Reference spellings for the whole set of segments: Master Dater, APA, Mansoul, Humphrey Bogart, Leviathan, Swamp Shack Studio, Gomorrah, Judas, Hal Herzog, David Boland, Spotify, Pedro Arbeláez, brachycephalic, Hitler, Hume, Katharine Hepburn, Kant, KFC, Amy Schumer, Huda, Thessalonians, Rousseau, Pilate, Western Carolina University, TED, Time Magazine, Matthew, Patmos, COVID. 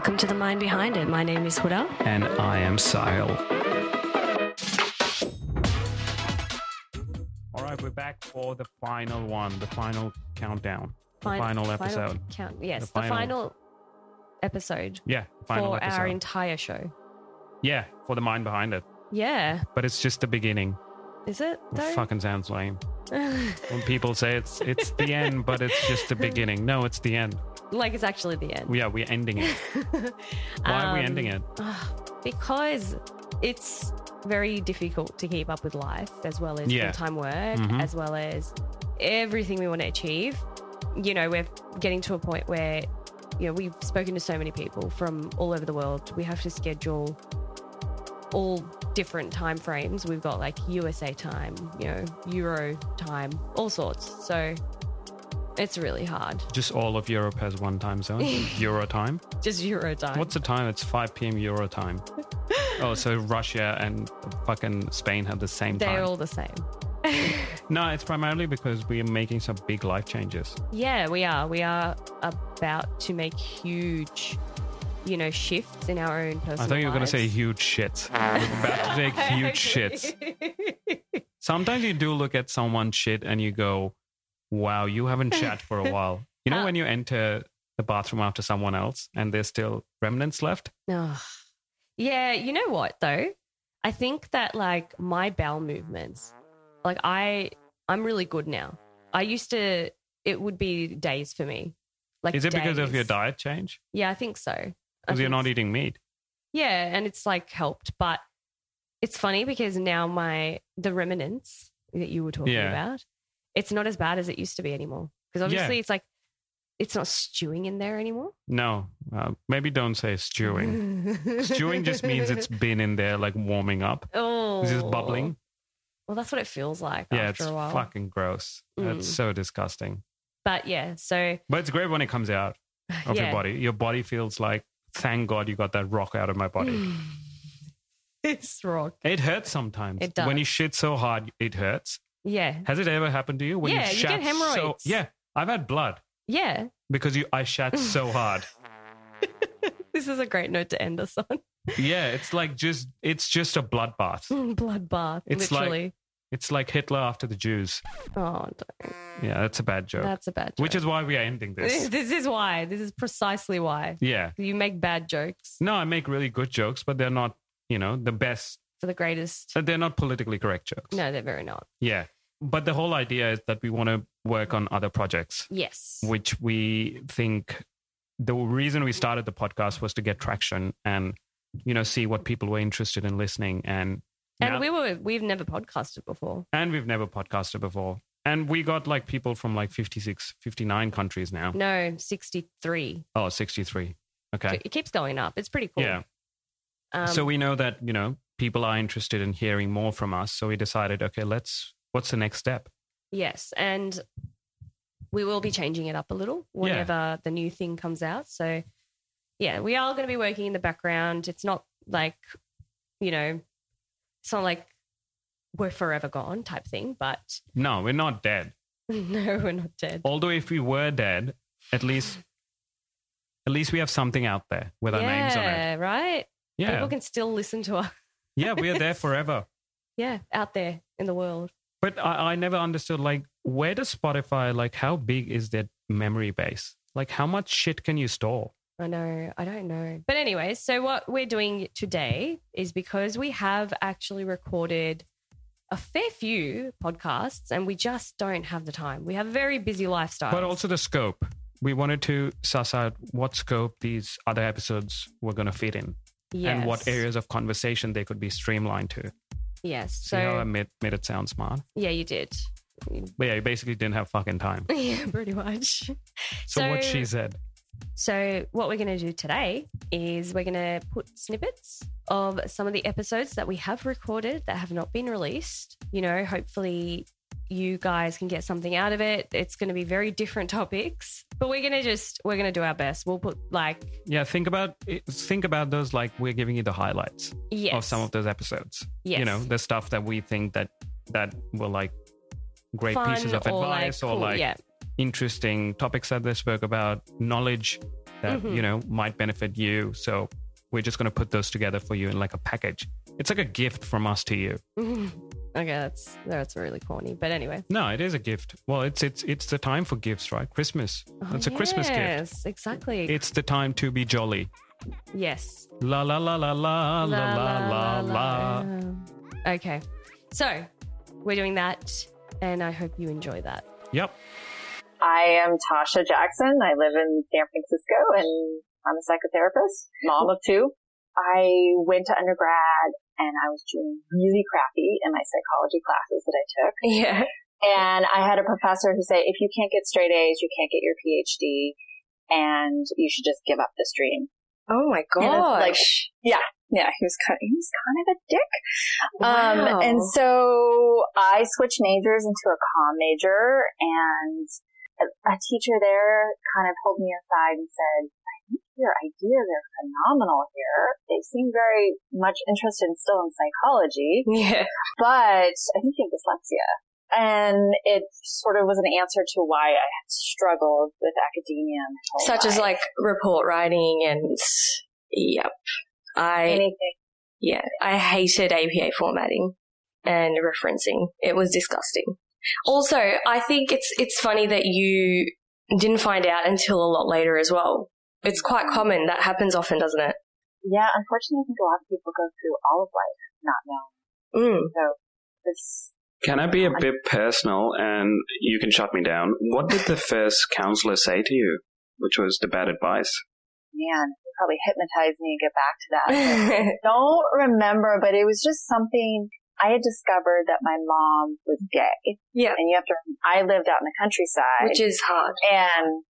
welcome to The Mind Behind It. My name is Huda. And I am Sahil. All right, we're back for the final one, the final countdown, the final episode. Yes, the final episode. Yeah, final episode. For our entire show. Yeah, for The Mind Behind It. Yeah. But it's just the beginning. Is it? It fucking sounds lame. When people say it's the end, but it's just the beginning. No, it's the end. Like it's actually the end. Yeah, we're ending it. Why are we ending it? Because it's very difficult to keep up with life as well as full-time work, as well as everything we want to achieve. You know, we're getting to a point where, you know, we've spoken to so many people from all over the world. We have to schedule all different time frames. We've got like USA time, you know, Euro time, all sorts. So it's really hard. Just all of Europe has one time zone. Euro time. Just Euro time. What's the time? It's 5 p.m. Euro time. Oh, so Russia and fucking Spain have the same time. They're all the same. No, it's primarily because we are making some big life changes. Yeah, we are. We are about to make huge, you know, shifts in our own personal lives. I thought you were going to say huge shits. We're about to take huge shits. Sometimes you do look at someone's shit and you go, wow, you haven't chat for a while. You know when you enter the bathroom after someone else and there's still remnants left? Yeah, you know what though? I think that like my bowel movements, like I'm really good now. I used to, it would be days for me. Like is it days. Because of your diet change? Yeah, I think so. Because you're not eating meat. Yeah, and it's like helped. But it's funny because now the remnants that you were talking about, it's not as bad as it used to be anymore. Because obviously it's like, it's not stewing in there anymore. No, maybe don't say stewing. Stewing just means it's been in there like warming up. Oh. It's just bubbling. Well, that's what it feels like after a while. Yeah, it's fucking gross. It's so disgusting. But yeah, so. But it's great when it comes out of your body. Your body feels like, thank God you got that rock out of my body. This rock. It hurts sometimes. It does. When you shit so hard, it hurts. Yeah. Has it ever happened to you? When you shat, you get hemorrhoids. So, I've had blood. Yeah. Because I shat so hard. This is a great note to end us on. Yeah, it's just a bloodbath. Bloodbath, literally. It's like Hitler after the Jews. Oh, don't. Yeah, that's a bad joke. Which is why we are ending this. This is why. This is precisely why. Yeah. You make bad jokes. No, I make really good jokes, but they're not, you know, the best. For the greatest. They're not politically correct jokes. No, they're very not. Yeah. But the whole idea is that we want to work on other projects. Yes. Which we think the reason we started the podcast was to get traction and, you know, see what people were interested in listening and. And we've never podcasted before. And we got like people from like 56, 59 countries now. No, 63. Oh, 63. Okay. So it keeps going up. It's pretty cool. Yeah. So we know that, you know, people are interested in hearing more from us. So we decided, okay, what's the next step? Yes. And we will be changing it up a little whenever the new thing comes out. So yeah, we are going to be working in the background. It's not like, you know, it's not like we're forever gone type thing, but... No, we're not dead. No, we're not dead. Although if we were dead, at least we have something out there with our names on it. Yeah, right? Yeah. People can still listen to us. Yeah, we are there forever. Yeah, out there in the world. But I never understood, like, where does Spotify, like, how big is their memory base? Like, how much shit can you store? I know. I don't know. But anyway, so what we're doing today is because we have actually recorded a fair few podcasts and we just don't have the time. We have a very busy lifestyle. But also the scope. We wanted to suss out what scope these other episodes were going to fit in. Yes. And what areas of conversation they could be streamlined to. Yes. So see how I made it sound smart? Yeah, you did. But yeah, you basically didn't have fucking time. Yeah, pretty much. So what she said. So what we're going to do today is we're going to put snippets of some of the episodes that we have recorded that have not been released. You know, hopefully you guys can get something out of it. It's going to be very different topics, but we're going to do our best. We'll put like... Yeah, think about those like we're giving you the highlights of some of those episodes. Yes. You know, the stuff that we think that were like great fun pieces of advice or like... Cool, interesting topics that they spoke about, knowledge, that, you know, might benefit you. So we're just going to put those together for you in like a package. It's like a gift from us to you. Okay, that's really corny. But anyway. No, it is a gift. Well, it's the time for gifts, right? Christmas. It's a Christmas gift. Yes, exactly. It's the time to be jolly. Yes. La la la la la la la la la. Okay. So we're doing that, and I hope you enjoy that. Yep. I am Tasha Jackson. I live in San Francisco, and I'm a psychotherapist, mom of two. I went to undergrad, and I was doing really crappy in my psychology classes that I took. Yeah. And I had a professor who said, if you can't get straight A's, you can't get your PhD, and you should just give up this dream. Oh my gosh. Like, yeah, he was kind of a dick. Wow. And so I switched majors into a comm major, and a teacher there kind of pulled me aside and said, I think your ideas are phenomenal here. They seem very much interested still in psychology, but I think you have dyslexia. And it sort of was an answer to why I had struggled with academia. Such as like report writing and anything. Yeah, I hated APA formatting and referencing. It was disgusting. Also, I think it's funny that you didn't find out until a lot later as well. It's quite common. That happens often, doesn't it? Yeah, unfortunately, I think a lot of people go through all of life not knowing. Mm. So this. Can I be a bit personal, and you can shut me down? What did the first counselor say to you, which was the bad advice? Man, it probably hypnotized me to get back to that. I don't remember, but it was just something. I had discovered that my mom was gay. Yeah. And I lived out in the countryside. Which is hard. And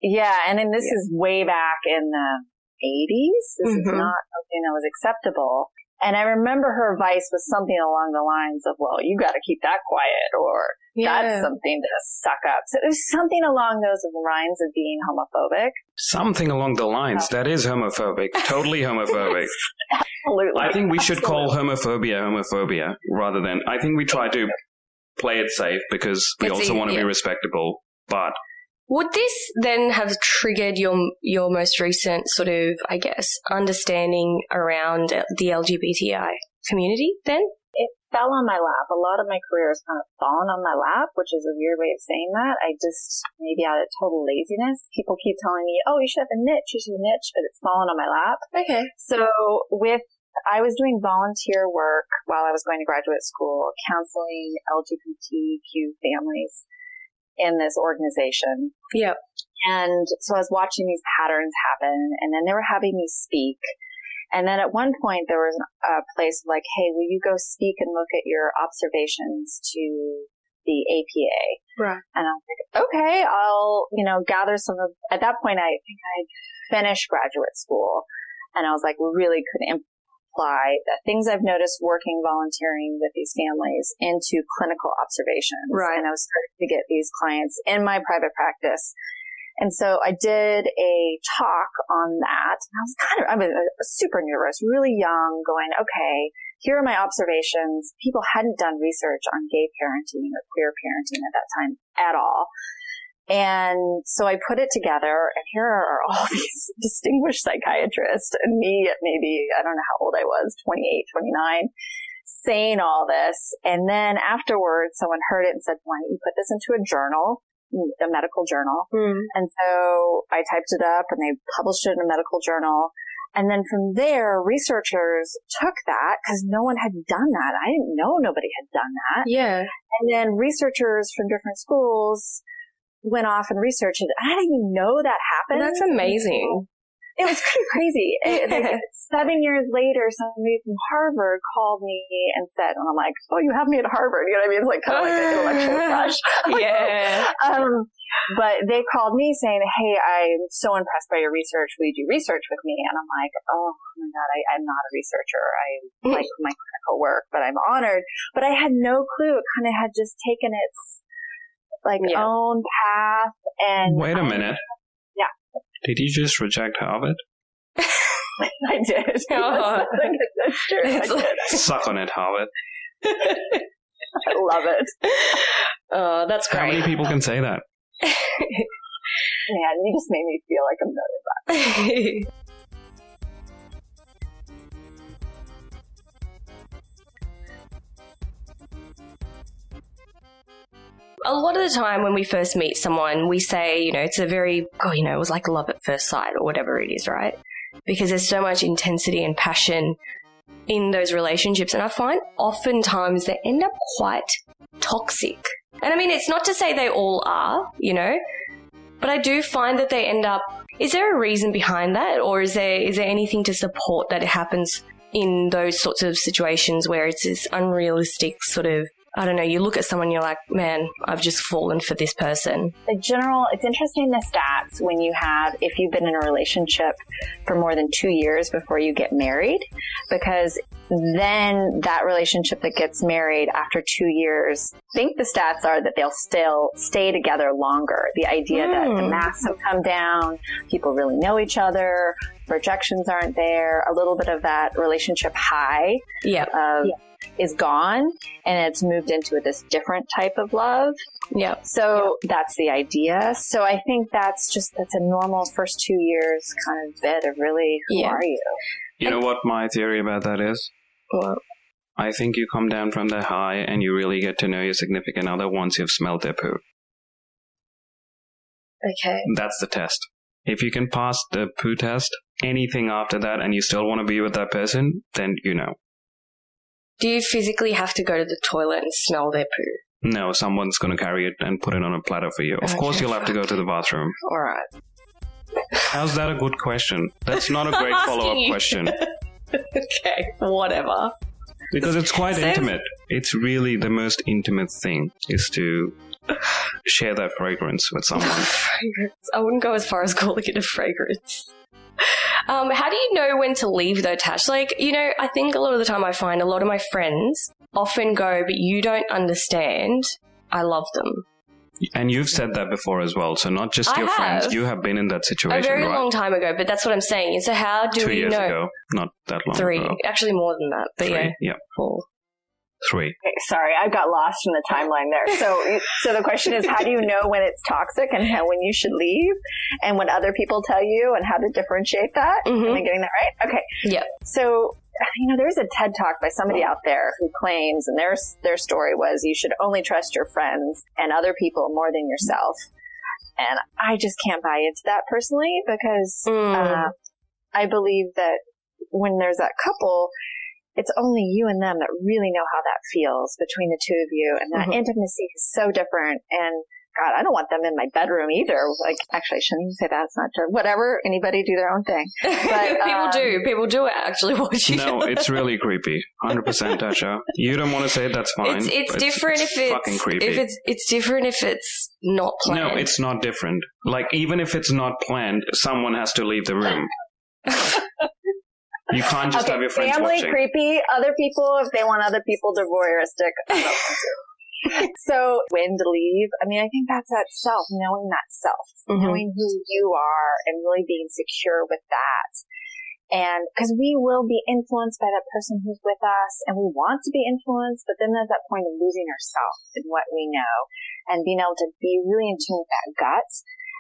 this is way back in the 80s. This is not something that was acceptable. And I remember her advice was something along the lines of, well, you got to keep that quiet, or that's something to suck up. So it was something along those lines of being homophobic. Something along the lines. That is homophobic. Totally homophobic. Absolutely. I think we should call homophobia rather than, I think we try to play it safe because we also want to be respectable, but. Would this then have triggered your most recent sort of, I guess, understanding around the LGBTI community then? It fell on my lap. A lot of my career has kind of fallen on my lap, which is a weird way of saying that. I just, maybe out of total laziness, people keep telling me, oh, you should have a niche, but it's fallen on my lap. Okay. So I was doing volunteer work while I was going to graduate school, counseling LGBTQ families in this organization. Yep. And so I was watching these patterns happen, and then they were having me speak. And then at one point there was a place like, hey, will you go speak and look at your observations to the APA? Right. And I was like, okay, I'll, gather at that point I think I had finished graduate school, and I was like, we really could apply the things I've noticed working, volunteering with these families into clinical observations. Right. And I was starting to get these clients in my private practice. And so I did a talk on that. And I was super nervous, really young, going, okay, here are my observations. People hadn't done research on gay parenting or queer parenting at that time at all. And so I put it together, and here are all these distinguished psychiatrists and me at maybe, I don't know how old I was, 28, 29, saying all this. And then afterwards, someone heard it and said, why don't you put this into a journal, a medical journal? Mm. And so I typed it up, and they published it in a medical journal. And then from there, researchers took that, because no one had done that. I didn't know nobody had done that. Yeah. And then researchers from different schools went off and researched it. I didn't even know that happened. That's amazing. It was pretty crazy. Like 7 years later, somebody from Harvard called me and said, and I'm like, oh, you have me at Harvard. You know what I mean? It's like kind of like an intellectual crush. Yeah. But they called me saying, hey, I'm so impressed by your research. Will you do research with me? And I'm like, oh my God, I'm not a researcher. I like my clinical work, but I'm honored. But I had no clue. It kind of had just taken its own path. And wait a minute. Yeah. Did you just reject Harvard? I did. Oh. That's true. Suck on it, Harvard. I love it. Oh, that's great. How many people can say that? man, you just made me feel like a million bucks. A lot of the time when we first meet someone, we say, you know, it's a very, oh, you know, it was like love at first sight or whatever it is, right? Because there's so much intensity and passion in those relationships. And I find oftentimes they end up quite toxic. And I mean, it's not to say they all are, you know, but I do find that they end up, is there a reason behind that? Or is there anything to support that it happens in those sorts of situations where it's this unrealistic sort of, I don't know, you look at someone, you're like, man, I've just fallen for this person. It's interesting the stats when you have, if you've been in a relationship for more than 2 years before you get married, because then that relationship that gets married after 2 years, I think the stats are that they'll still stay together longer. The idea that the masks have come down, people really know each other, rejections aren't there, a little bit of that relationship high. Yeah. Is gone, and it's moved into this different type of love. Yeah. So that's the idea. So I think that's a normal first 2 years kind of bit of really who are you? You know what my theory about that is? What? I think you come down from the high and you really get to know your significant other once you've smelled their poo. Okay. That's the test. If you can pass the poo test, anything after that, and you still want to be with that person, then you know. Do you physically have to go to the toilet and smell their poo? No, someone's going to carry it and put it on a platter for you. Of course you'll have to go to the bathroom. All right. How's that a good question? That's not a great follow-up question. Okay, whatever. Because it's quite intimate. It's really the most intimate thing is to share that fragrance with someone. Fragrance. I wouldn't go as far as calling it a fragrance. How do you know when to leave though, Tash? Like, you know, I think a lot of the time I find a lot of my friends often go, but you don't understand, I love them. And you've said that before as well. So not just your friends, you have been in that situation, a very long time ago, but that's what I'm saying. And so how do we know? 2 years ago, not that long ago. Actually more than that. But Four. 3. Okay, sorry, I got lost in the timeline there. So the question is, how do you know when it's toxic and when you should leave and when other people tell you and how to differentiate that? Mm-hmm. Am I getting that right? Okay. Yeah. So, you know, there's a TED talk by somebody out there who claims, and their story was, you should only trust your friends and other people more than yourself. And I just can't buy into that personally because I believe that when there's that couple, it's only you and them that really know how that feels between the two of you. And that intimacy is so different. And God, I don't want them in my bedroom either. Like, actually, I shouldn't even say that. It's not true. Whatever. Anybody do their own thing. But, People do it, actually. No, it's really creepy. 100%, Tasha. You don't want to say it, that's fine. It's different if it's not planned. No, it's not different. Like, even if it's not planned, someone has to leave the room. You can't just have your friends watching. Family, creepy, other people, if they want other people, they're voyeuristic. So when to leave, I mean, I think that's that self, knowing that self, knowing who you are and really being secure with that. And because we will be influenced by that person who's with us and we want to be influenced, but then there's that point of losing ourselves in what we know and being able to be really in tune with that gut.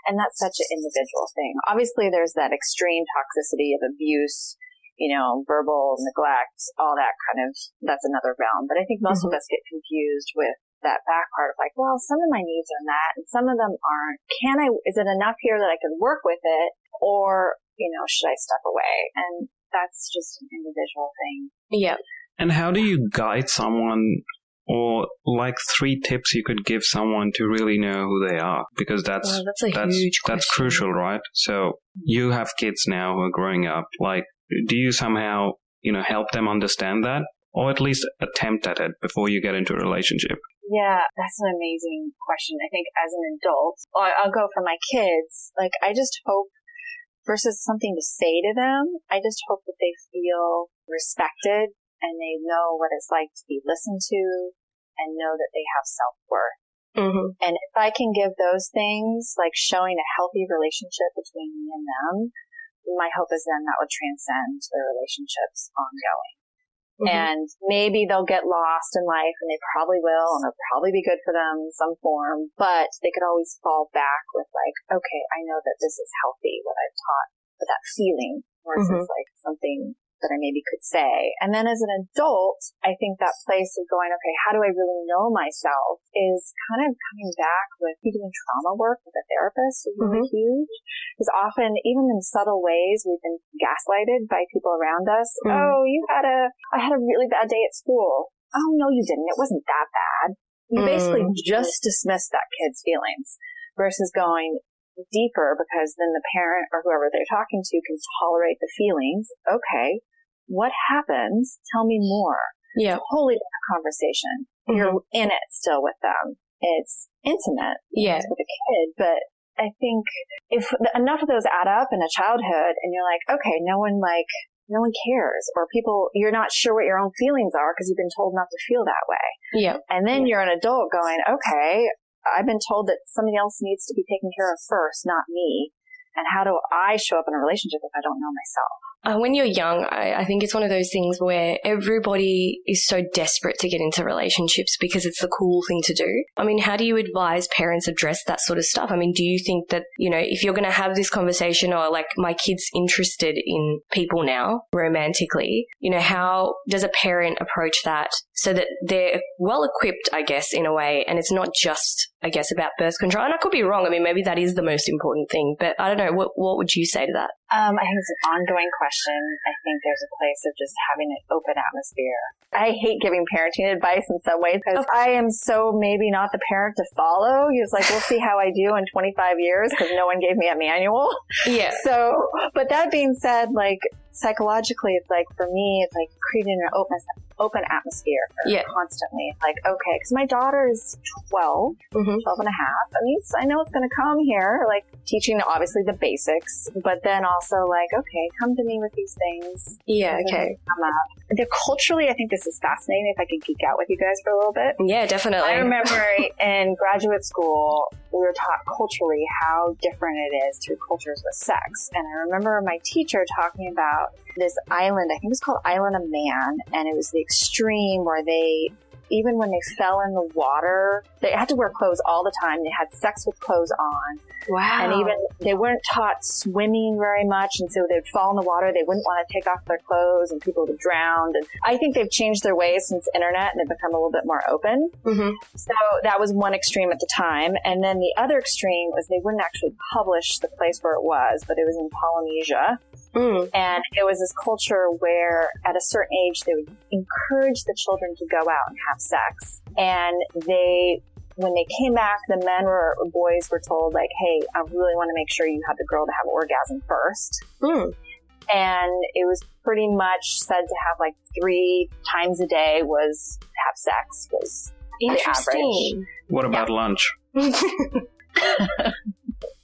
And that's such an individual thing. Obviously, there's that extreme toxicity of abuse, you know, verbal neglect, all that kind of, that's another realm. But I think most of us get confused with that back part of like, well, some of my needs are that and some of them aren't. Is it enough here that I can work with it? Or, you know, should I step away? And that's just an individual thing. Yeah. And how do you guide someone, or like 3 tips you could give someone to really know who they are? Because that's crucial, right? So you have kids now who are growing up, like, do you somehow, you know, help them understand that or at least attempt at it before you get into a relationship? Yeah, that's an amazing question. I think as an adult, I'll go for my kids. Like, I just hope versus something to say to them, I just hope that they feel respected and they know what it's like to be listened to and know that they have self-worth. Mm-hmm. And if I can give those things, like showing a healthy relationship between me and them, my hope is then that will transcend the relationships ongoing. Mm-hmm. And maybe they'll get lost in life, and they probably will, and it'll probably be good for them in some form, but they could always fall back with like, okay, I know that this is healthy, what I've taught, but that feeling versus mm-hmm. like something that I maybe could say. And then as an adult, I think that place of going, okay, how do I really know myself is kind of coming back with even trauma work with a therapist is really mm-hmm. huge. Because often, even in subtle ways, we've been gaslighted by people around us. Mm-hmm. Oh, I had a really bad day at school. Oh, no, you didn't. It wasn't that bad. You mm-hmm. basically just dismissed that kid's feelings versus going deeper, because then the parent or whoever they're talking to can tolerate the feelings. Okay. What happens? Tell me more. Yeah. It's a wholly different conversation. Mm-hmm. You're in it still with them. It's intimate. Yeah. It's with a kid. But I think if enough of those add up in a childhood and you're like, okay, no one cares, or people, you're not sure what your own feelings are because you've been told not to feel that way. Yeah. And then you're an adult going, okay, I've been told that somebody else needs to be taken care of first, not me. And how do I show up in a relationship if I don't know myself? When you're young, I think it's one of those things where everybody is so desperate to get into relationships because it's the cool thing to do. I mean, how do you advise parents address that sort of stuff? I mean, do you think that, you know, if you're going to have this conversation or like my kid's interested in people now romantically, you know, how does a parent approach that so that they're well equipped, I guess, in a way, and it's not just, I guess, about birth control? And I could be wrong. I mean, maybe that is the most important thing, but I don't know. What would you say to that? I think it's an ongoing question. I think there's a place of just having an open atmosphere. I hate giving parenting advice in some ways because I am so maybe not the parent to follow. You're just like, we'll see how I do in 25 years because no one gave me a manual. Yeah. So, but that being said, like psychologically, it's like for me, it's like creating an open atmosphere constantly. Like, okay, because my daughter is 12, mm-hmm. 12 and a half. I mean, I know it's going to come here, like teaching obviously the basics, but then also like, okay, come to me with these things. Yeah, okay. Come up. Culturally, I think this is fascinating. If I could geek out with you guys for a little bit. Yeah, definitely. I remember in graduate school, we were taught culturally how different it is through cultures with sex. And I remember my teacher talking about this island, I think it's called Island of Man, and it was the extreme where they, even when they fell in the water, they had to wear clothes all the time. They had sex with clothes on. Wow. And even they weren't taught swimming very much, and so they'd fall in the water. They wouldn't want to take off their clothes, and people would drown. And I think they've changed their ways since the internet, and they've become a little bit more open. Mm-hmm. So that was one extreme at the time. And then the other extreme was they wouldn't actually publish the place where it was, but it was in Polynesia. Mm. And it was this culture where at a certain age, they would encourage the children to go out and have sex. And they, when they came back, the men were, boys were told like, hey, I really want to make sure you have the girl to have orgasm first. Mm. And it was pretty much said to have like 3 times a day was to have sex was the average. What about lunch?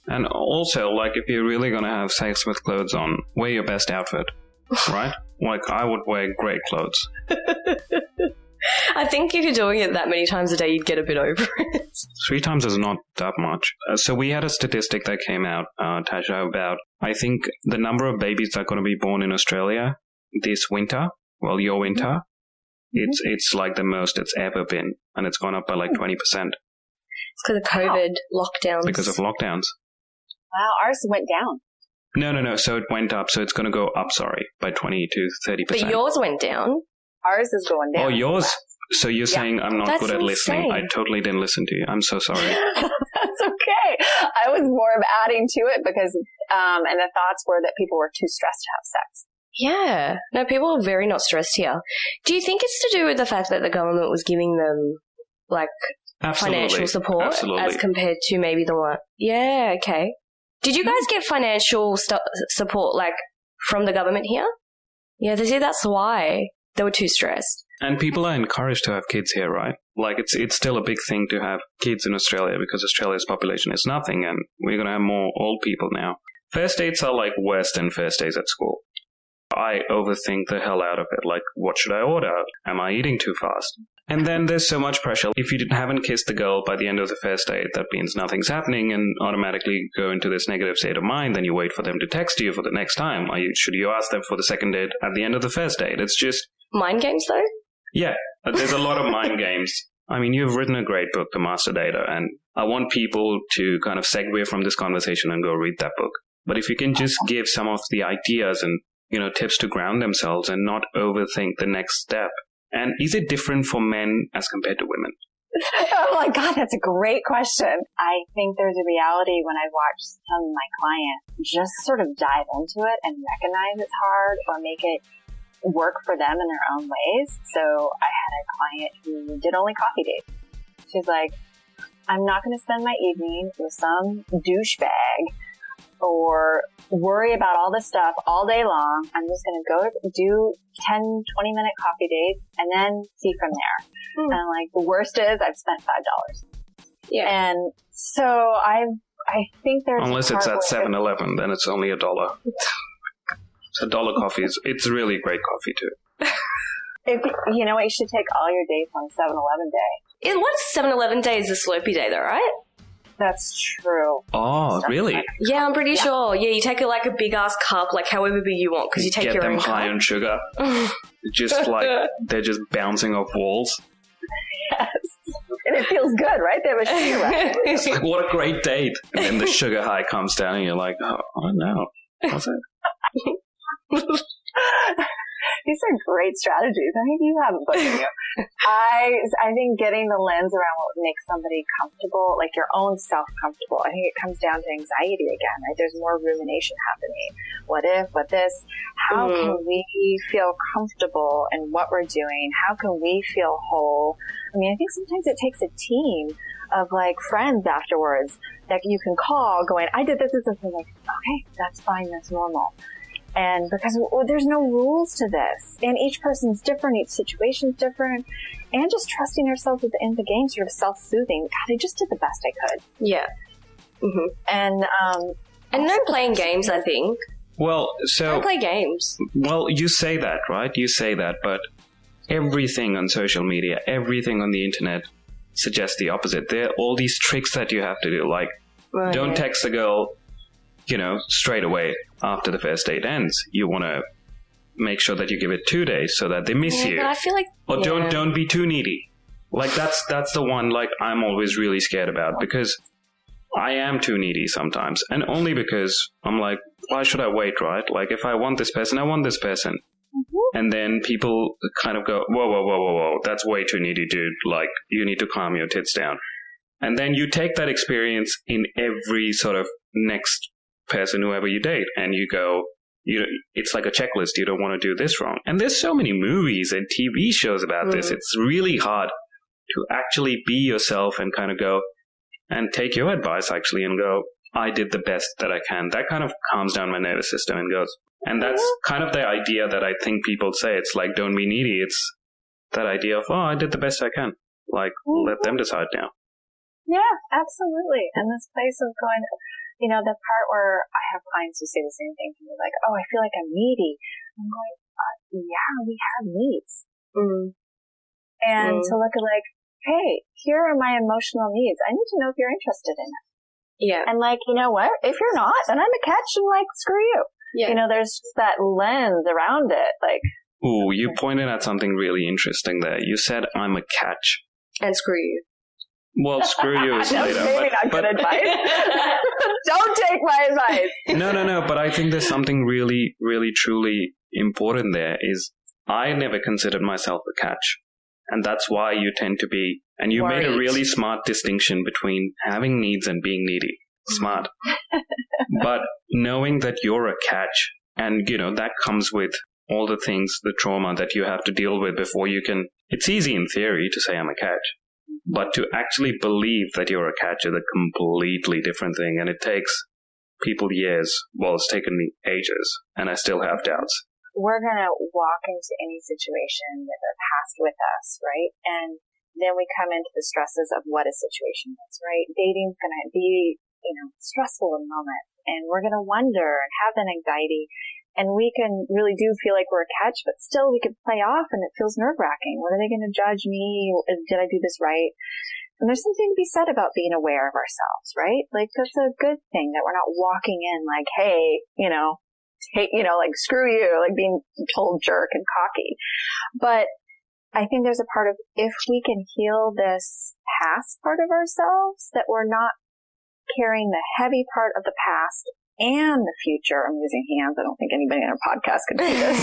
And also, like, if you're really going to have sex with clothes on, wear your best outfit, right? Like, I would wear great clothes. I think if you're doing it that many times a day, you'd get a bit over it. 3 times is not that much. So we had a statistic that came out, Tasha, about, I think, the number of babies that are going to be born in Australia this winter, well, your winter, mm-hmm. it's like the most it's ever been, and it's gone up by like 20%. It's because of COVID lockdowns. Because of lockdowns. Wow, ours went down. No. So it went up. So it's going to go up, by 20 to 30%. But yours went down. Ours is going down. Oh, yours? So you're saying I'm not good at listening. I totally didn't listen to you. I'm so sorry. That's okay. I was more of adding to it because, and the thoughts were that people were too stressed to have sex. Yeah. No, people are very not stressed here. Do you think it's to do with the fact that the government was giving them, like, absolutely. Financial support absolutely. As compared to maybe the one? Yeah, okay. Did you guys get financial support, like, from the government here? Yeah, they say that's why they were too stressed. And people are encouraged to have kids here, right? Like, it's still a big thing to have kids in Australia because Australia's population is nothing and we're going to have more old people now. First dates are, like, worse than first days at school. I overthink the hell out of it. Like, what should I order? Am I eating too fast? And then there's so much pressure. If you haven't kissed the girl by the end of the first date, that means nothing's happening and automatically go into this negative state of mind. Then you wait for them to text you for the next time. Should you ask them for the second date at the end of the first date? It's just Mind games, though? Yeah, there's a lot of mind games. I mean, you've written a great book, The Master Dater, and I want people to kind of segue from this conversation and go read that book. But if you can just give some of the ideas and, you know, tips to ground themselves and not overthink the next step. And is it different for men as compared to women? Oh, my God, that's a great question. I think there's a reality when I watch some of my clients just sort of dive into it and recognize it's hard or make it work for them in their own ways. So I had a client who did only coffee dates. She's like, I'm not going to spend my evening with some douchebag or worry about all this stuff all day long. I'm just going to go do 10, 20-minute coffee dates and then see from there. Mm. And like, the worst is I've spent $5. Yeah. And so I think there's... Unless it's at 7-Eleven, then it's only $1. $1 coffee is, it's really great coffee too. If, you know what, you should take all your dates on a 7-Eleven day. What is 7-Eleven day? Is a slurpee day though, right? That's true. Oh, really? Yeah, I'm pretty sure. Yeah, you take like a big ass cup, like however big you want, because you take your own cup. Get them high on sugar. Just like, they're just bouncing off walls. Yes. And it feels good, right? They have a sugar rush. It's like, what a great date. And then the sugar high comes down and you're like, oh, I don't know. What's it? These are great strategies. I think you have a book in you. I think getting the lens around what makes somebody comfortable, like your own self comfortable, I think it comes down to anxiety again, right? There's more rumination happening. What if, what this? How can we feel comfortable in what we're doing? How can we feel whole? I mean, I think sometimes it takes a team of like friends afterwards that you can call going, I did this, this, and like, okay, that's fine, that's normal. And because there's no rules to this, and each person's different, each situation's different, and just trusting yourself at the end of the game, sort of self-soothing. God, I just did the best I could. Yeah. Mm-hmm. And no playing games, I think. Well, so... Don't play games. Well, you say that, right? You say that, but everything on social media, everything on the internet suggests the opposite. There are all these tricks that you have to do, like, right. Don't text a girl... You know, straight away after the first date ends. You want to make sure that you give it 2 days so that they miss you. But I feel like, or don't be too needy. Like that's the one like I'm always really scared about, because I am too needy sometimes, and only because I'm like, why should I wait, right? Like if I want this person, I want this person, and then people kind of go, whoa, that's way too needy, dude. Like you need to calm your tits down, and then you take that experience in every sort of next person, whoever you date, and you go, you know, it's like a checklist. You don't want to do this wrong. And there's so many movies and TV shows about this. It's really hard to actually be yourself and kind of go and take your advice actually and go, I did the best that I can. That kind of calms down my nervous system and goes, and that's kind of the idea that I think people say. It's like, don't be needy. It's that idea of, oh, I did the best I can. Like, let them decide now. Yeah, absolutely. And this place of going, you know, the part where I have clients who say the same thing to me, like, oh, I feel like I'm needy. I'm going, yeah, we have needs. And to look at like, hey, here are my emotional needs. I need to know if you're interested in it. Yeah. And like, you know what? If you're not, then I'm a catch and like, screw you. Yeah. You know, there's just that lens around it. Like, ooh, you pointed out something really interesting there. You said I'm a catch. And screw you. Well, screw you is later. Maybe not good advice. Don't take my advice. No. But I think there's something really, really, truly important there is I never considered myself a catch. And that's why you tend to be, and you worried. Made a really smart distinction between having needs and being needy. Smart. But knowing that you're a catch and, you know, that comes with all the things, the trauma that you have to deal with before you can, it's easy in theory to say I'm a catch. But to actually believe that you're a catch is a completely different thing. And it takes people years. Well, it's taken me ages. And I still have doubts. We're going to walk into any situation with a past with us, right? And then we come into the stresses of what a situation is, right? Dating's going to be, you know, stressful in moments. And we're going to wonder and have that anxiety. And we can really do feel like we're a catch, but still we could play off and it feels nerve-wracking. What are they going to judge me? Did I do this right? And there's something to be said about being aware of ourselves, right? Like, that's a good thing that we're not walking in like, hey, you know, like screw you, like being told jerk and cocky. But I think there's a part of, if we can heal this past part of ourselves, that we're not carrying the heavy part of the past and the future. I'm using hands. I don't think anybody on our podcast can do this.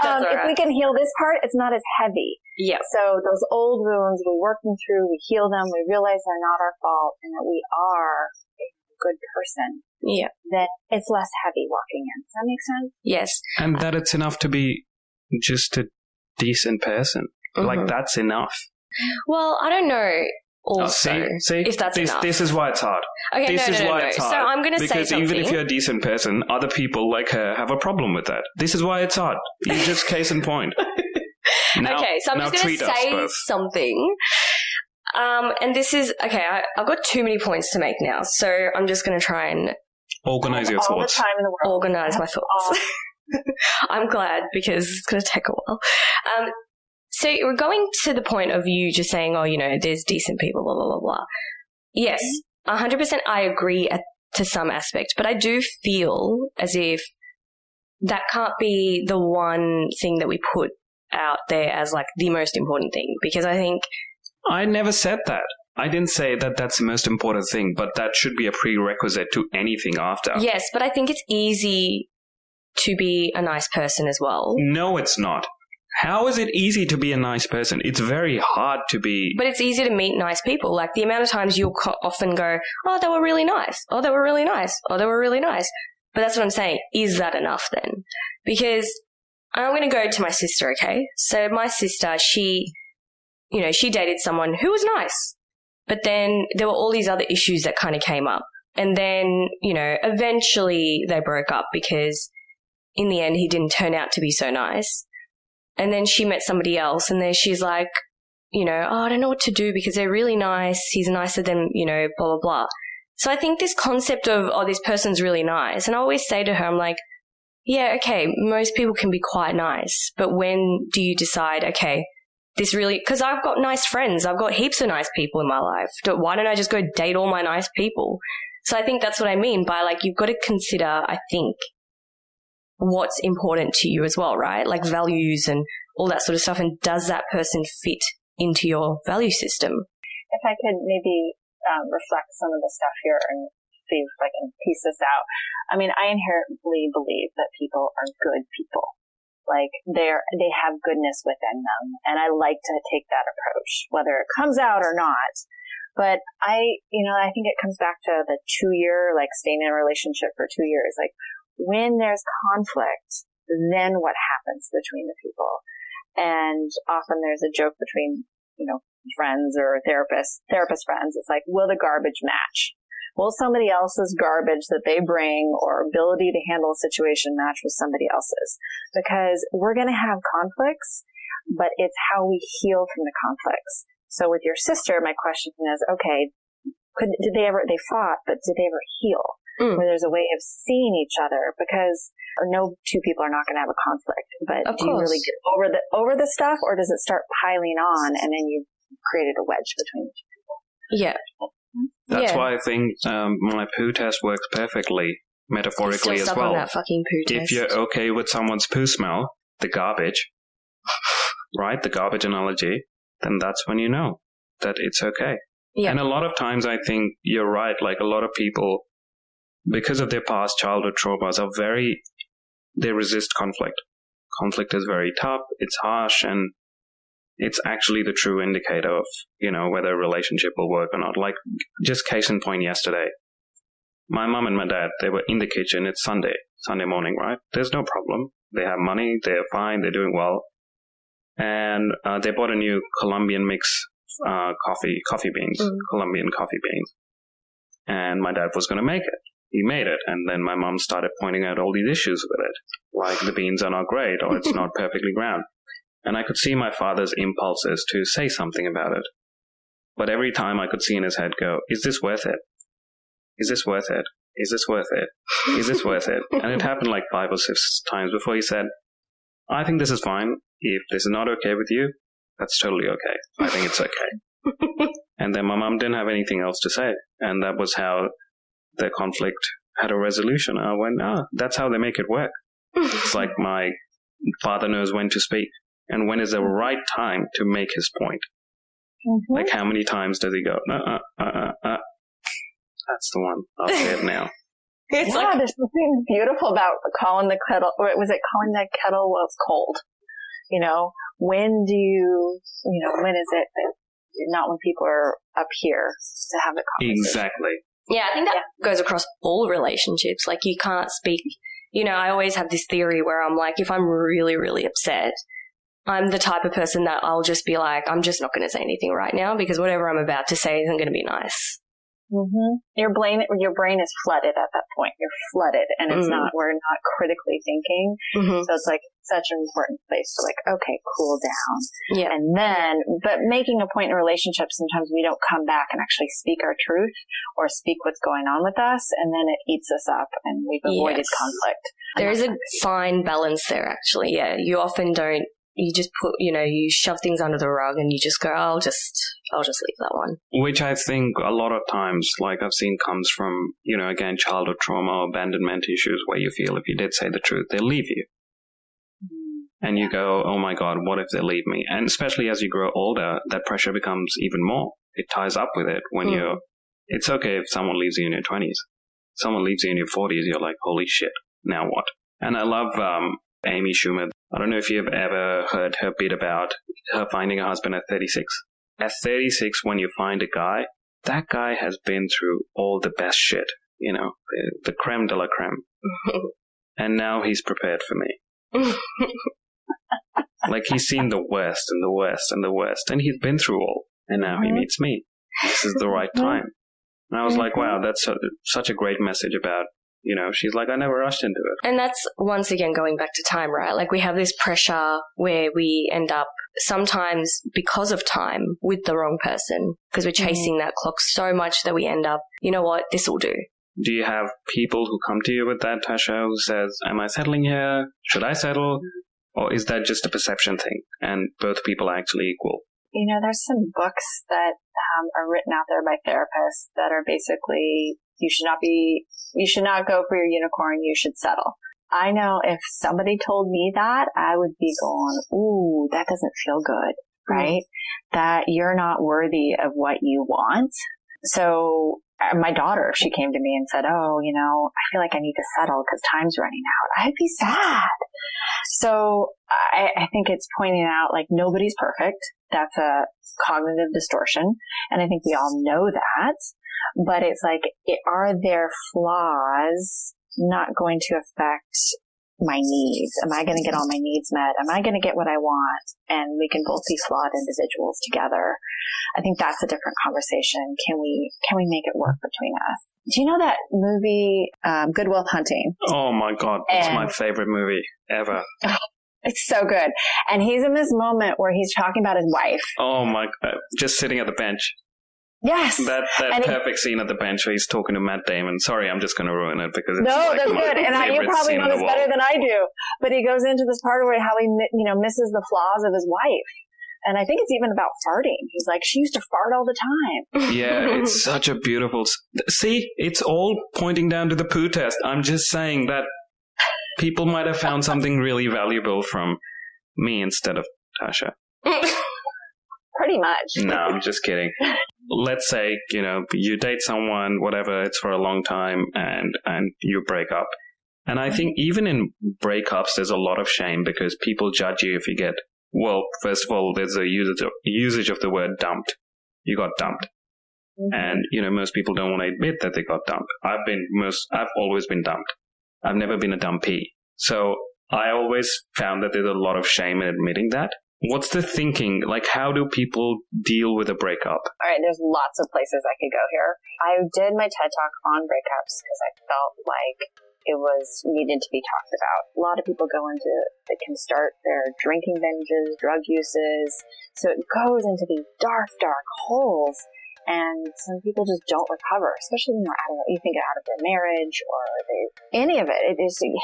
But if we can heal this part, it's not as heavy. Yeah. So those old wounds, we work them through, we heal them, we realize they're not our fault, and that we are a good person. Yeah. Then it's less heavy walking in. Does that make sense? Yes. And that it's enough to be just a decent person. Mm-hmm. Like, that's enough. Well, I don't know. Also, see, if that's enough. This is why it's hard. Okay, this is why it's hard. So I'm going to say something. Because even if you're a decent person, other people like her have a problem with that. This is why it's hard. You just case in point. Okay, so I'm just going to say something. And this is, okay, I've got too many points to make now. So I'm just going to try and organize your thoughts. All the time in the world. Organize my thoughts. I'm glad, because it's going to take a while. So we're going to the point of you just saying, oh, you know, there's decent people, blah, blah, blah, blah. Yes, 100% I agree to some aspect, but I do feel as if that can't be the one thing that we put out there as like the most important thing, because I think... I never said that. I didn't say that that's the most important thing, but that should be a prerequisite to anything after. Yes, but I think it's easy to be a nice person as well. No, it's not. How is it easy to be a nice person? It's very hard to be... But it's easy to meet nice people. Like, the amount of times you'll often go, oh, they were really nice. Oh, they were really nice. Oh, they were really nice. But that's what I'm saying. Is that enough then? Because I'm going to go to my sister, okay? So my sister, she dated someone who was nice. But then there were all these other issues that kind of came up. And then, eventually they broke up because in the end he didn't turn out to be so nice. And then she met somebody else, and then she's like, oh, I don't know what to do because they're really nice. He's nicer than, blah, blah, blah. So I think this concept of, oh, this person's really nice. And I always say to her, I'm like, yeah, okay, most people can be quite nice. But when do you decide, okay, this really, because I've got nice friends. I've got heaps of nice people in my life. Why don't I just go date all my nice people? So I think that's what I mean by, like, you've got to consider, I think, what's important to you as well, right? Like values and all that sort of stuff. And does that person fit into your value system? If I could maybe reflect some of the stuff here and see if I can piece this out. I mean, I inherently believe that people are good people. Like they have goodness within them. And I like to take that approach, whether it comes out or not. But I think it comes back to the 2-year, like staying in a relationship for 2 years, like, when there's conflict, then what happens between the people? And often there's a joke between, friends or therapist friends. It's like, will the garbage match? Will somebody else's garbage that they bring or ability to handle a situation match with somebody else's? Because we're going to have conflicts, but it's how we heal from the conflicts. So with your sister, my question is, okay, they fought, but did they ever heal? Mm. Where there's a way of seeing each other, because no two people are not going to have a conflict. But do you really get over the stuff, or does it start piling on and then you've created a wedge between the two people? Yeah. That's why I think my poo test works perfectly, metaphorically as well. On that fucking poo test. If you're okay with someone's poo smell, the garbage, right, the garbage analogy, then that's when you know that it's okay. Yeah. And a lot of times I think you're right, like a lot of people, because of their past childhood traumas, they resist conflict. Conflict is very tough, it's harsh, and it's actually the true indicator of, whether a relationship will work or not. Like, just case in point yesterday, my mom and my dad, they were in the kitchen, it's Sunday morning, right? There's no problem. They have money, they're fine, they're doing well. And they bought a new Colombian mix coffee beans, mm-hmm. Colombian coffee beans. And my dad was going to make it. He made it, and then my mom started pointing out all these issues with it, like the beans are not great or it's not perfectly ground. And I could see my father's impulses to say something about it. But every time I could see in his head go, is this worth it? Is this worth it? Is this worth it? Is this worth it? And it happened like 5 or 6 times before he said, I think this is fine. If this is not okay with you, that's totally okay. I think it's okay. And then my mom didn't have anything else to say. And that was how the conflict had a resolution. I went, that's how they make it work. It's like my father knows when to speak and when is the right time to make his point. Mm-hmm. Like, how many times does he go, that's the one. I'll say it now. It's there's something beautiful about calling the kettle, or was it calling the kettle while it's cold? You know, when do you, when is it, not when people are up here to have the conversation. Exactly. Yeah, I think that goes across all relationships. Like, you can't speak, I always have this theory where I'm like, if I'm really, really upset, I'm the type of person that I'll just be like, I'm just not going to say anything right now because whatever I'm about to say isn't going to be nice. Mm-hmm. Your brain is flooded at that point. You're flooded, and it's we're not critically thinking. Mm-hmm. So it's like such an important place to like, okay, cool down. Yeah. And then, but making a point in relationships, sometimes we don't come back and actually speak our truth or speak what's going on with us. And then it eats us up and we've avoided conflict. There is a fine balance there, actually. Yeah. You often don't, you just put, you shove things under the rug and you just go, I'll just leave that one. Which I think a lot of times, like I've seen, comes from, again, childhood trauma, abandonment issues where you feel if you did say the truth, they'll leave you. And you go, oh my God, what if they leave me? And especially as you grow older, that pressure becomes even more. It ties up with it when it's okay if someone leaves you in your 20s. Someone leaves you in your 40s, you're like, holy shit, now what? And I love Amy Schumer. I don't know if you've ever heard her bit about her finding a husband at 36. At 36, when you find a guy, that guy has been through all the best shit, the creme de la creme. And now he's prepared for me. Like, he's seen the worst and the worst and the worst, and he's been through all, and now he meets me. This is the right time. And I was like, wow, that's such a great message about, she's like, I never rushed into it. And that's, once again, going back to time, right? Like, we have this pressure where we end up sometimes because of time with the wrong person because we're chasing that clock so much that we end up, you know what, this will do. Do you have people who come to you with that, Tasha, who says, am I settling here? Should I settle? Or is that just a perception thing and both people are actually equal? There's some books that are written out there by therapists that are basically, you should not go for your unicorn, you should settle. I know if somebody told me that, I would be going, ooh, that doesn't feel good, right? Mm-hmm. That you're not worthy of what you want. So my daughter, if she came to me and said, I feel like I need to settle because time's running out, I'd be sad. So I think it's pointing out, like, nobody's perfect. That's a cognitive distortion. And I think we all know that. But it's like, are there flaws not going to affect my needs? Am I going to get all my needs met? Am I going to get what I want? And we can both be flawed individuals together. I think that's a different conversation. Can we make it work between us? Do you know that movie, Good Will Hunting? Oh my God. It's my favorite movie ever. It's so good. And he's in this moment where he's talking about his wife. Oh my God. Just sitting at the bench. Yes. That perfect scene at the bench where he's talking to Matt Damon. Sorry, I'm just going to ruin it because it's like that's good. And you probably know this better than I do. But he goes into this part where how he, misses the flaws of his wife. And I think it's even about farting. He's like, she used to fart all the time. Yeah, it's such a beautiful... See, it's all pointing down to the poo test. I'm just saying that people might have found something really valuable from me instead of Tasha. Pretty much. No, I'm just kidding. Let's say, you date someone, whatever, it's for a long time, and you break up. And I think even in breakups, there's a lot of shame because people judge you if you get... Well, first of all, there's a usage of the word dumped. You got dumped. Mm-hmm. And, most people don't want to admit that they got dumped. I've always been dumped. I've never been a dumpee. So I always found that there's a lot of shame in admitting that. What's the thinking? Like, how do people deal with a breakup? All right, there's lots of places I could go here. I did my TED Talk on breakups because I felt like it was needed to be talked about. A lot of people it can start their drinking binges, drug uses. So it goes into these dark, dark holes. And some people just don't recover, especially when you think out of their marriage or any of it. It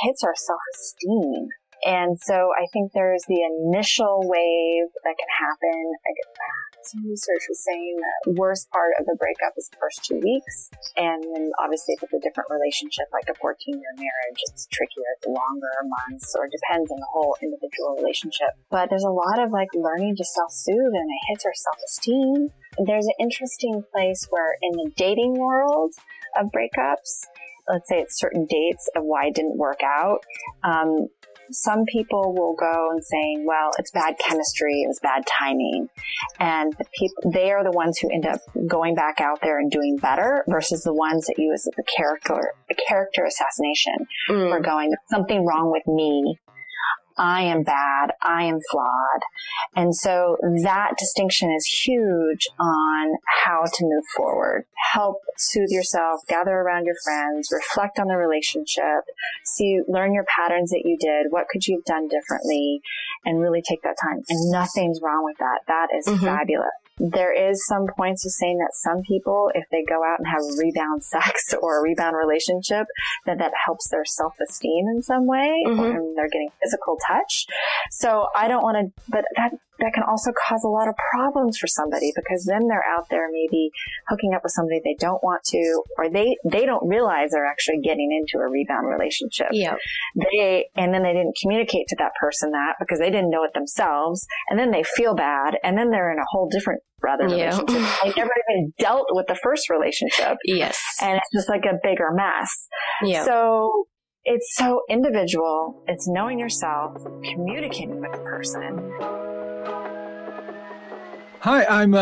hits our self-esteem. And so I think there's the initial wave that can happen. I get some research was saying that the worst part of the breakup is the first 2 weeks. And then obviously if it's a different relationship, like a 14-year marriage, it's trickier, it's longer, months, or depends on the whole individual relationship. But there's a lot of like learning to self-soothe, and it hits our self-esteem. There's an interesting place where in the dating world of breakups, let's say it's certain dates of why it didn't work out, some people will go and saying, well, it's bad chemistry, it was bad timing. And they are the ones who end up going back out there and doing better versus the ones that use the character assassination for going, something wrong with me. I am bad. I am flawed. And so that distinction is huge on how to move forward. Help soothe yourself, gather around your friends, reflect on the relationship, learn your patterns that you did. What could you have done differently? And really take that time. And nothing's wrong with that. That is fabulous. There is some points of saying that some people, if they go out and have rebound sex or a rebound relationship, that helps their self-esteem in some way, or they're getting physical touch. So I don't want to, but that can also cause a lot of problems for somebody, because then they're out there maybe hooking up with somebody they don't want to, or they don't realize they're actually getting into a rebound relationship. Yeah. And then they didn't communicate to that person that, because they didn't know it themselves. And then they feel bad. And then they're in a whole different relationship. I never even dealt with the first relationship. Yes. And it's just like a bigger mess. Yeah. So it's so individual. It's knowing yourself, communicating with the person. Hi, I'm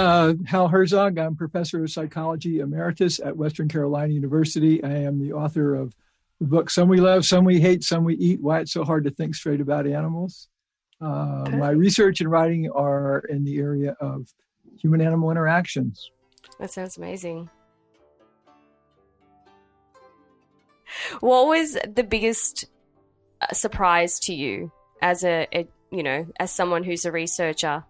Hal Herzog. I'm professor of psychology emeritus at Western Carolina University. I am the author of the book, Some We Love, Some We Hate, Some We Eat, Why It's So Hard to Think Straight About Animals. My research and writing are in the area of human-animal interactions. That sounds amazing. What was the biggest surprise to you as as someone who's a researcher?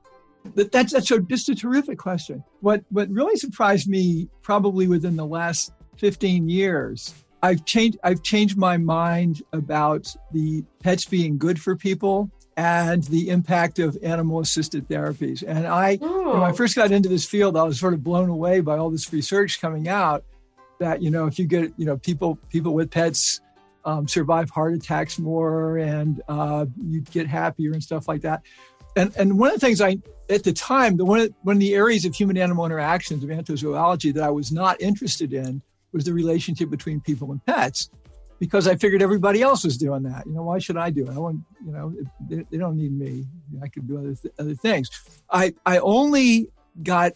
That's just a terrific question. What really surprised me, probably within the last 15 years, I've changed my mind about the pets being good for people and the impact of animal-assisted therapies. And when I first got into this field, I was sort of blown away by all this research coming out that, if you get, people with pets survive heart attacks more, and you get happier and stuff like that. And one of the things one of the areas of human-animal interactions of anthozoology that I was not interested in was the relationship between people and pets, because I figured everybody else was doing that. Why should I do it? I want, they don't need me. I could do other things. I only got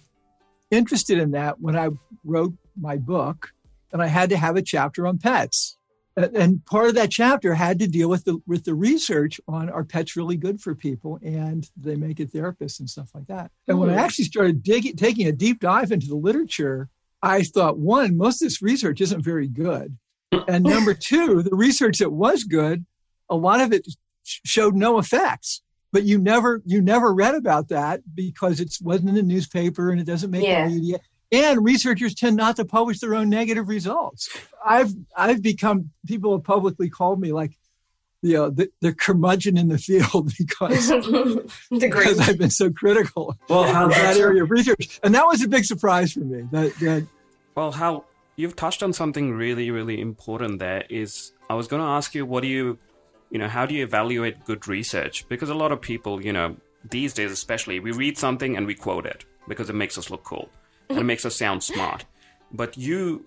interested in that when I wrote my book, and I had to have a chapter on pets. And part of that chapter had to deal with the research on, are pets really good for people, and they make it therapists and stuff like that. And when I actually started taking a deep dive into the literature, I thought, one, most of this research isn't very good. And number two, the research that was good, a lot of it showed no effects. But you never read about that because it wasn't in the newspaper and it doesn't make the media. And researchers tend not to publish their own negative results. I've become, people have publicly called me like, the curmudgeon in the field because I've been so critical of that area of research. And that was a big surprise for me. Hal, you've touched on something really, really important there. Is, I was going to ask you, what do you, how do you evaluate good research? Because a lot of people, these days especially, we read something and we quote it because it makes us look cool. And it makes us sound smart. But you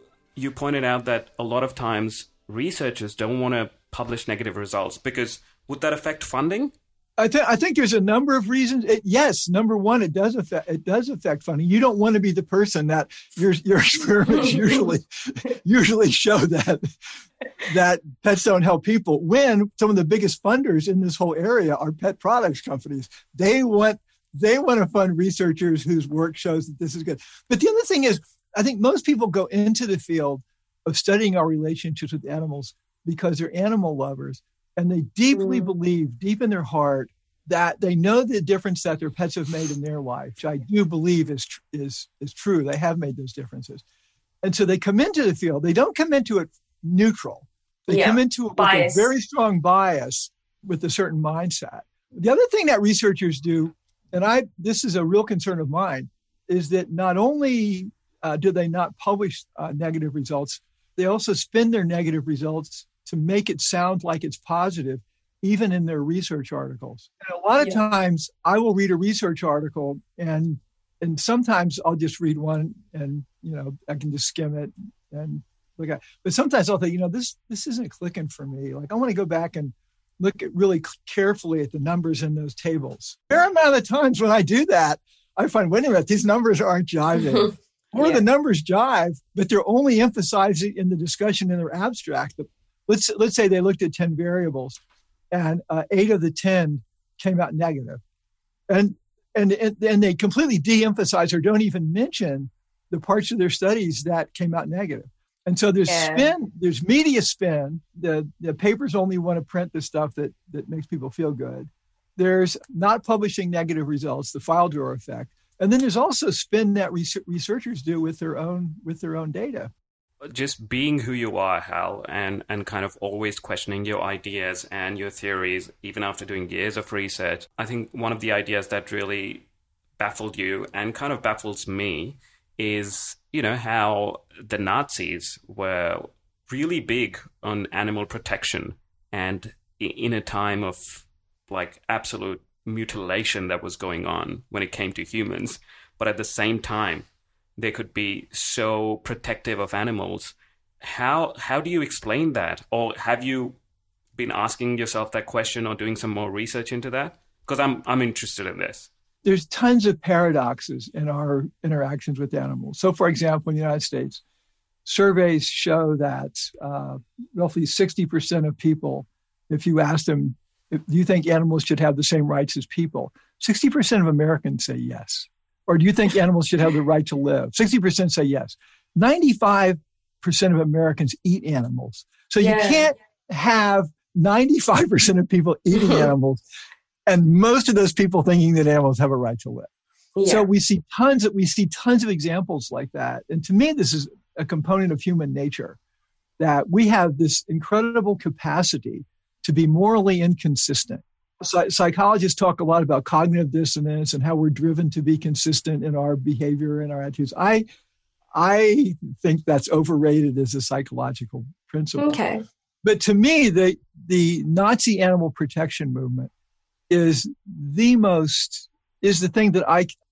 pointed out that a lot of times researchers don't want to publish negative results because would that affect funding? I think there's a number of reasons. Number one, it does affect funding. You don't want to be the person that your experiments usually show that pets don't help people, when some of the biggest funders in this whole area are pet products companies. They want to fund researchers whose work shows that this is good. But the other thing is, I think most people go into the field of studying our relationships with animals because they're animal lovers, and they deeply believe, deep in their heart, that they know the difference that their pets have made in their life, which I do believe is true. They have made those differences. And so they come into the field. They don't come into it neutral. They come into it with a very strong bias, with a certain mindset. The other thing that researchers do, and this is a real concern of mine, is that not only do they not publish negative results, they also spin their negative results to make it sound like it's positive, even in their research articles. And a lot of times I will read a research article and sometimes I'll just read one and, you know, I can just skim it and look at it. But sometimes I'll think, you know, this isn't clicking for me. Like I want to go back and look at really carefully at the numbers in those tables. A fair amount of times when I do that, I find, wait a minute, these numbers aren't jiving. Or the numbers jive, but they're only emphasizing in the discussion in their abstract. Let's say they looked at 10 variables and 8 of the 10 came out negative. And they completely de-emphasize or don't even mention the parts of their studies that came out negative. And so there's spin, there's media spin. The papers only want to print the stuff that makes people feel good. There's not publishing negative results, the file drawer effect. And then there's also spin that researchers do with their own data. Just being who you are, Hal, and kind of always questioning your ideas and your theories, even after doing years of research. I think one of the ideas that really baffled you and kind of baffles me is, you know, how the Nazis were really big on animal protection, and in a time of like absolute mutilation that was going on when it came to humans, but at the same time, they could be so protective of animals. How do you explain that? Or have you been asking yourself that question or doing some more research into that? Because I'm interested in this. There's tons of paradoxes in our interactions with animals. So, for example, in the United States, surveys show that roughly 60% of people, if you ask them, do you think animals should have the same rights as people? 60% of Americans say yes. Or do you think animals should have the right to live? 60% say yes. 95% of Americans eat animals. So you can't have 95% of people eating animals and most of those people thinking that animals have a right to live. Yeah. So we see tons of examples like that. And to me, this is a component of human nature, that we have this incredible capacity to be morally inconsistent. Psychologists talk a lot about cognitive dissonance and how we're driven to be consistent in our behavior and our attitudes. I think that's overrated as a psychological principle. Okay. But to me, the Nazi animal protection movement is the thing that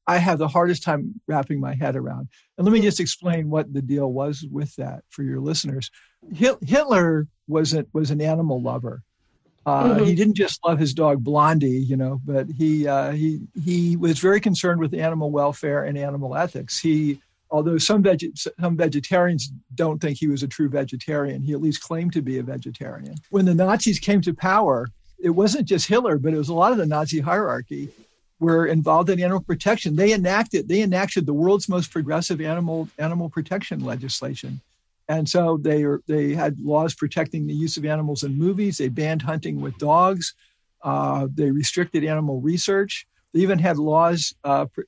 I have the hardest time wrapping my head around. And let me just explain what the deal was with that for your listeners. Hitler was an animal lover. He didn't just love his dog Blondie, you know, but he was very concerned with animal welfare and animal ethics. He, although some vegetarians don't think he was a true vegetarian, he at least claimed to be a vegetarian. When the Nazis came to power, it wasn't just Hitler, but it was a lot of the Nazi hierarchy were involved in animal protection. They enacted the world's most progressive animal protection legislation. And so they had laws protecting the use of animals in movies. They banned hunting with dogs. They restricted animal research. They even had laws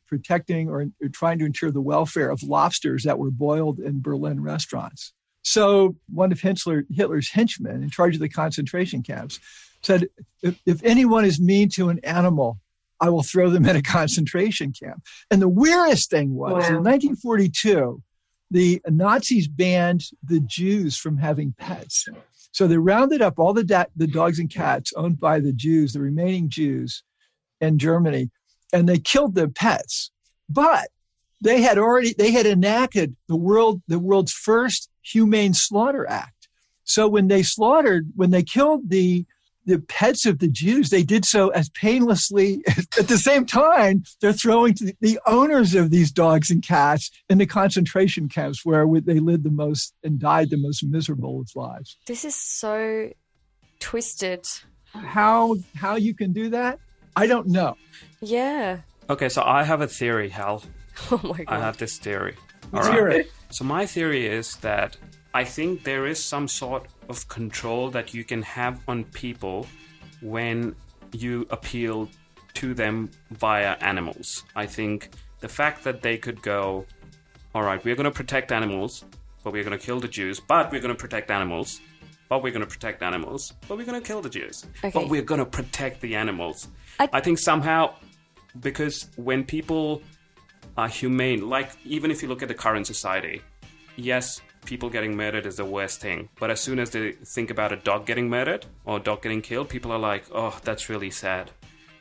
protecting or trying to ensure the welfare of lobsters that were boiled in Berlin restaurants. So one of Hitler's henchmen in charge of the concentration camps said, if anyone is mean to an animal, I will throw them in a concentration camp. And the weirdest thing was, in 1942, the Nazis banned the Jews from having pets. So they rounded up all the dogs and cats owned by the Jews, the remaining Jews in Germany, and they killed their pets. But they had enacted the world's first Humane Slaughter Act. So when they killed the pets of the Jews, they did so as painlessly. At the same time, they're throwing the owners of these dogs and cats in the concentration camps where they lived the most and died the most miserable of lives. This is so twisted. How you can do that? I don't know. Yeah. Okay, so I have a theory, Hal. Oh my God. I have this theory. All right. So my theory is that I think there is some sort of control that you can have on people when you appeal to them via animals. I think the fact that they could go, all right, we're going to protect animals, but we're going to kill the Jews, but we're going to protect animals, but we're going to protect animals, but we're going to kill the Jews, but we're going to protect the animals. I think somehow, because when people humane. Like, even if you look at the current society, yes, people getting murdered is the worst thing. But as soon as they think about a dog getting murdered or a dog getting killed, people are like, oh, that's really sad.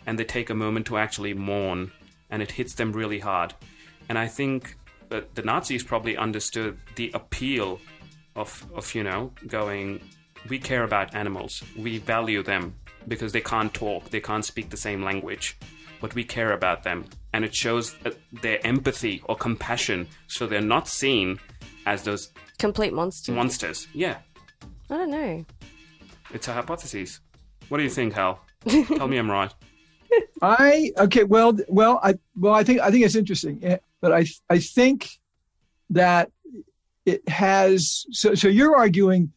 And they take a moment to actually mourn, and it hits them really hard. And I think that the Nazis probably understood the appeal of you know, going, we care about animals, we value them, because they can't talk, they can't speak the same language, but we care about them. And it shows their empathy or compassion, so they're not seen as those complete monsters. Yeah. I don't know. It's a hypothesis. What do you think, Hal? Tell me I'm right. I think it's interesting, but I think that it has. So you're arguing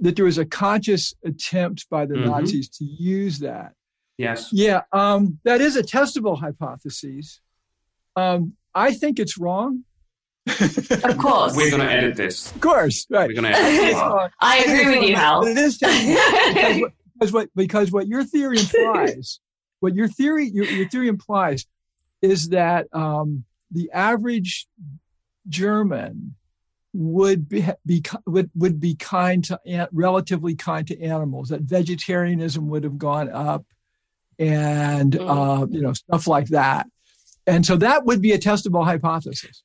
that there was a conscious attempt by the Nazis to use that. Yes. Yeah. That is a testable hypothesis. I think it's wrong. Of course. We're going to edit this. Of course. Right. We're going to edit this. I agree with you, Hal. It is testable. Because what your theory implies, your theory implies is that the average German would be kind to, relatively kind to animals, that vegetarianism would have gone up and stuff like that. And so that would be a testable hypothesis.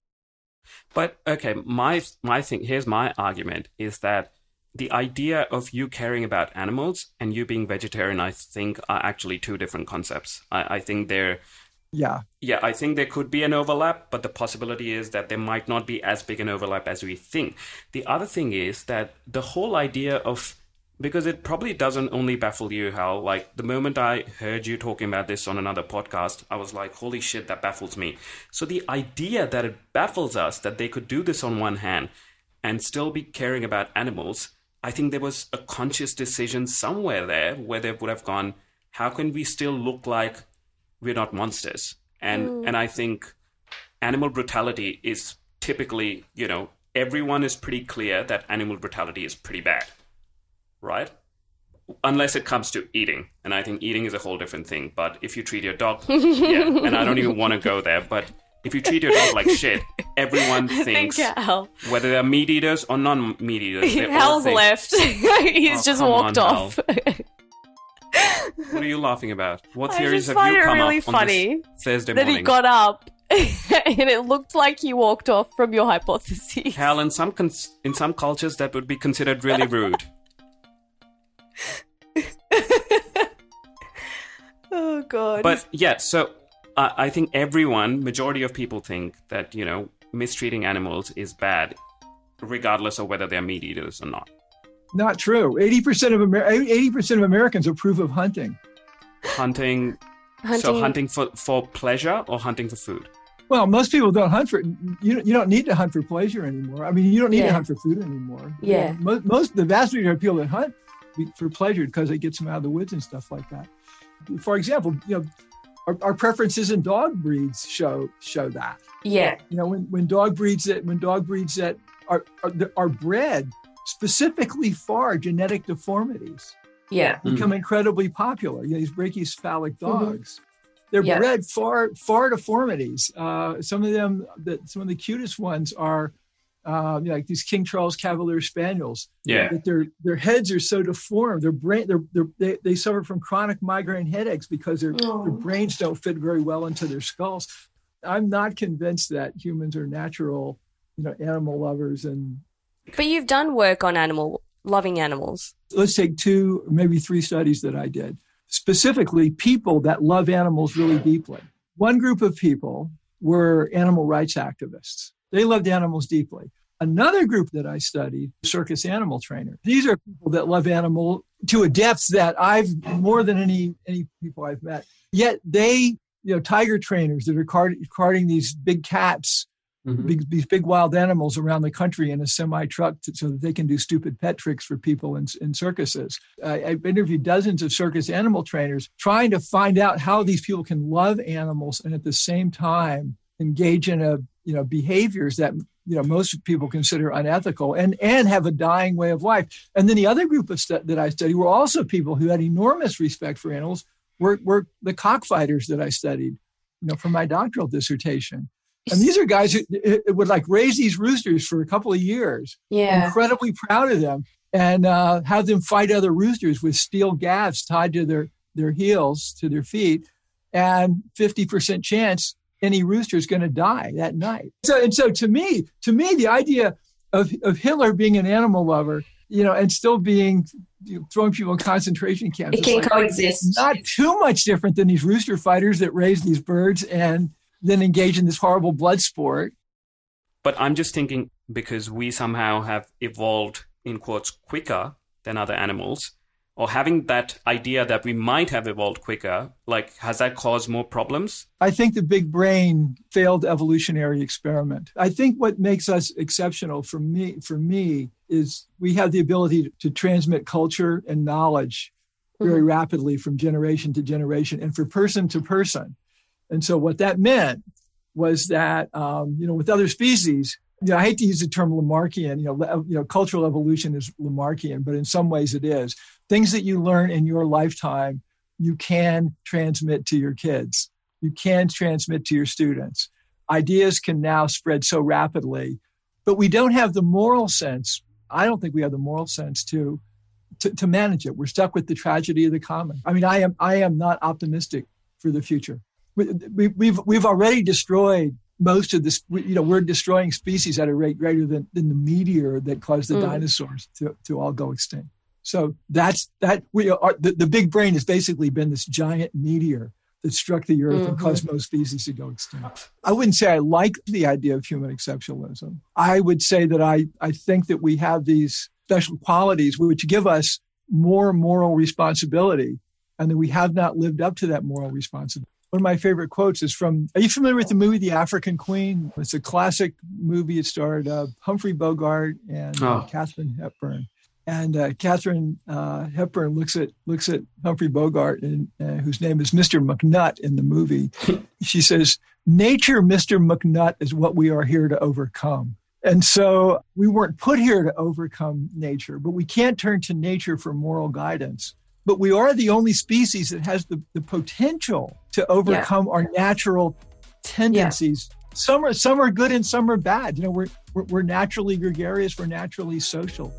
But okay, my thing, here's my argument, is that the idea of you caring about animals and you being vegetarian, I think, are actually two different concepts. I think they're... Yeah, I think there could be an overlap, but the possibility is that there might not be as big an overlap as we think. The other thing is that the whole idea of... Because it probably doesn't only baffle you, Hal. Like, the moment I heard you talking about this on another podcast, I was like, holy shit, that baffles me. So the idea that it baffles us, that they could do this on one hand and still be caring about animals, I think there was a conscious decision somewhere there where they would have gone, how can we still look like we're not monsters? And I think animal brutality is typically, you know, everyone is pretty clear that animal brutality is pretty bad. Right? Unless it comes to eating. And I think eating is a whole different thing. But if you treat your dog... Yeah, and I don't even want to go there. But if you treat your dog like shit, everyone thinks... Whether they're meat eaters or non-meat eaters, they all think... Hal's left. He's just walked off. What are you laughing about? What theories have you come really up funny on this Thursday morning? That he got up and it looked like he walked off from your hypothesis. Hal, in some cultures, that would be considered really rude. Oh god. But yeah, so I think majority of people think that, you know, mistreating animals is bad regardless of whether they're meat eaters or not. Not true. 80% of Americans approve of hunting. So hunting for pleasure or hunting for food? Well, most people don't hunt for... You don't need to hunt for pleasure anymore. I mean, you don't need to hunt for food anymore. Yeah. The vast majority of people that hunt for pleasure because it gets them out of the woods and stuff like that. For example, you know, our preferences in dog breeds show that. Yeah. You know, when dog breeds that are bred specifically for genetic deformities, become incredibly popular. You know, these brachycephalic dogs, they're bred for deformities. Some of them, some of the cutest ones are. Like these King Charles Cavalier Spaniels, that their heads are so deformed, their brain, they suffer from chronic migraine headaches because their brains don't fit very well into their skulls. I'm not convinced that humans are natural, you know, animal lovers. But you've done work on loving animals. Let's take 2, maybe 3 studies that I did, specifically people that love animals really deeply. One group of people were animal rights activists. They loved animals deeply. Another group that I studied, circus animal trainers. These are people that love animals to a depth that I've more than any people I've met. Yet they, you know, tiger trainers that are carting these big cats, these big wild animals around the country in a semi-truck so that they can do stupid pet tricks for people in circuses. I've interviewed dozens of circus animal trainers trying to find out how these people can love animals and at the same time engage in behaviors that, you know, most people consider unethical and have a dying way of life. And then the other group that I studied were also people who had enormous respect for animals, were the cockfighters that I studied, you know, for my doctoral dissertation. And these are guys who would like raise these roosters for a couple of years. Yeah. Incredibly proud of them, and have them fight other roosters with steel gaffs tied to their heels, to their feet, and 50% chance any rooster is going to die that night. So to me, the idea of Hitler being an animal lover, you know, and still being throwing people in concentration camps, it can coexist. Not too much different than these rooster fighters that raise these birds and then engage in this horrible blood sport. But I'm just thinking, because we somehow have evolved, in quotes, quicker than other animals, or having that idea that we might have evolved quicker, like, has that caused more problems? I think the big brain failed evolutionary experiment. I think what makes us exceptional for me is we have the ability to transmit culture and knowledge very rapidly from generation to generation and from person to person. And so what that meant was that, with other species, I hate to use the term Lamarckian, cultural evolution is Lamarckian, but in some ways it is. Things that you learn in your lifetime, you can transmit to your kids. You can transmit to your students. Ideas can now spread so rapidly, but we don't have the moral sense. I don't think we have the moral sense to manage it. We're stuck with the tragedy of the common. I mean, I am not optimistic for the future. We've already destroyed most of this. We're destroying species at a rate greater than the meteor that caused the dinosaurs to all go extinct. So the big brain has basically been this giant meteor that struck the earth and caused most species to go extinct. I wouldn't say I like the idea of human exceptionalism. I would say that I think that we have these special qualities which give us more moral responsibility, and that we have not lived up to that moral responsibility. One of my favorite quotes is from, are you familiar with the movie The African Queen? It's a classic movie. It starred Humphrey Bogart and Katharine Hepburn. And Katharine Hepburn looks at Humphrey Bogart, and whose name is Mr. McNutt in the movie. She says, "Nature, Mr. McNutt, is what we are here to overcome." And so we weren't put here to overcome nature, but we can't turn to nature for moral guidance. But we are the only species that has the potential to overcome our natural tendencies. Yeah. Some are good and some are bad. We're naturally gregarious, we're naturally social,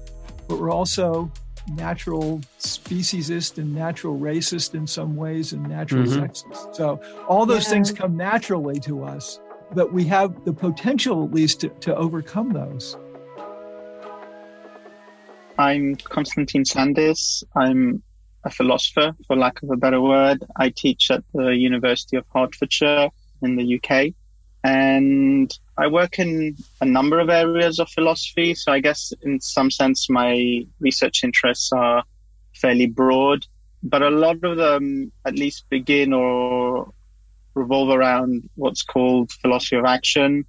but we're also natural speciesist and natural racist in some ways, and natural sexist. So all those things come naturally to us, but we have the potential at least to overcome those. I'm Constantine Sandis. I'm a philosopher, for lack of a better word. I teach at the University of Hertfordshire in the UK, and I work in a number of areas of philosophy. So I guess in some sense my research interests are fairly broad, but a lot of them at least begin or revolve around what's called philosophy of action,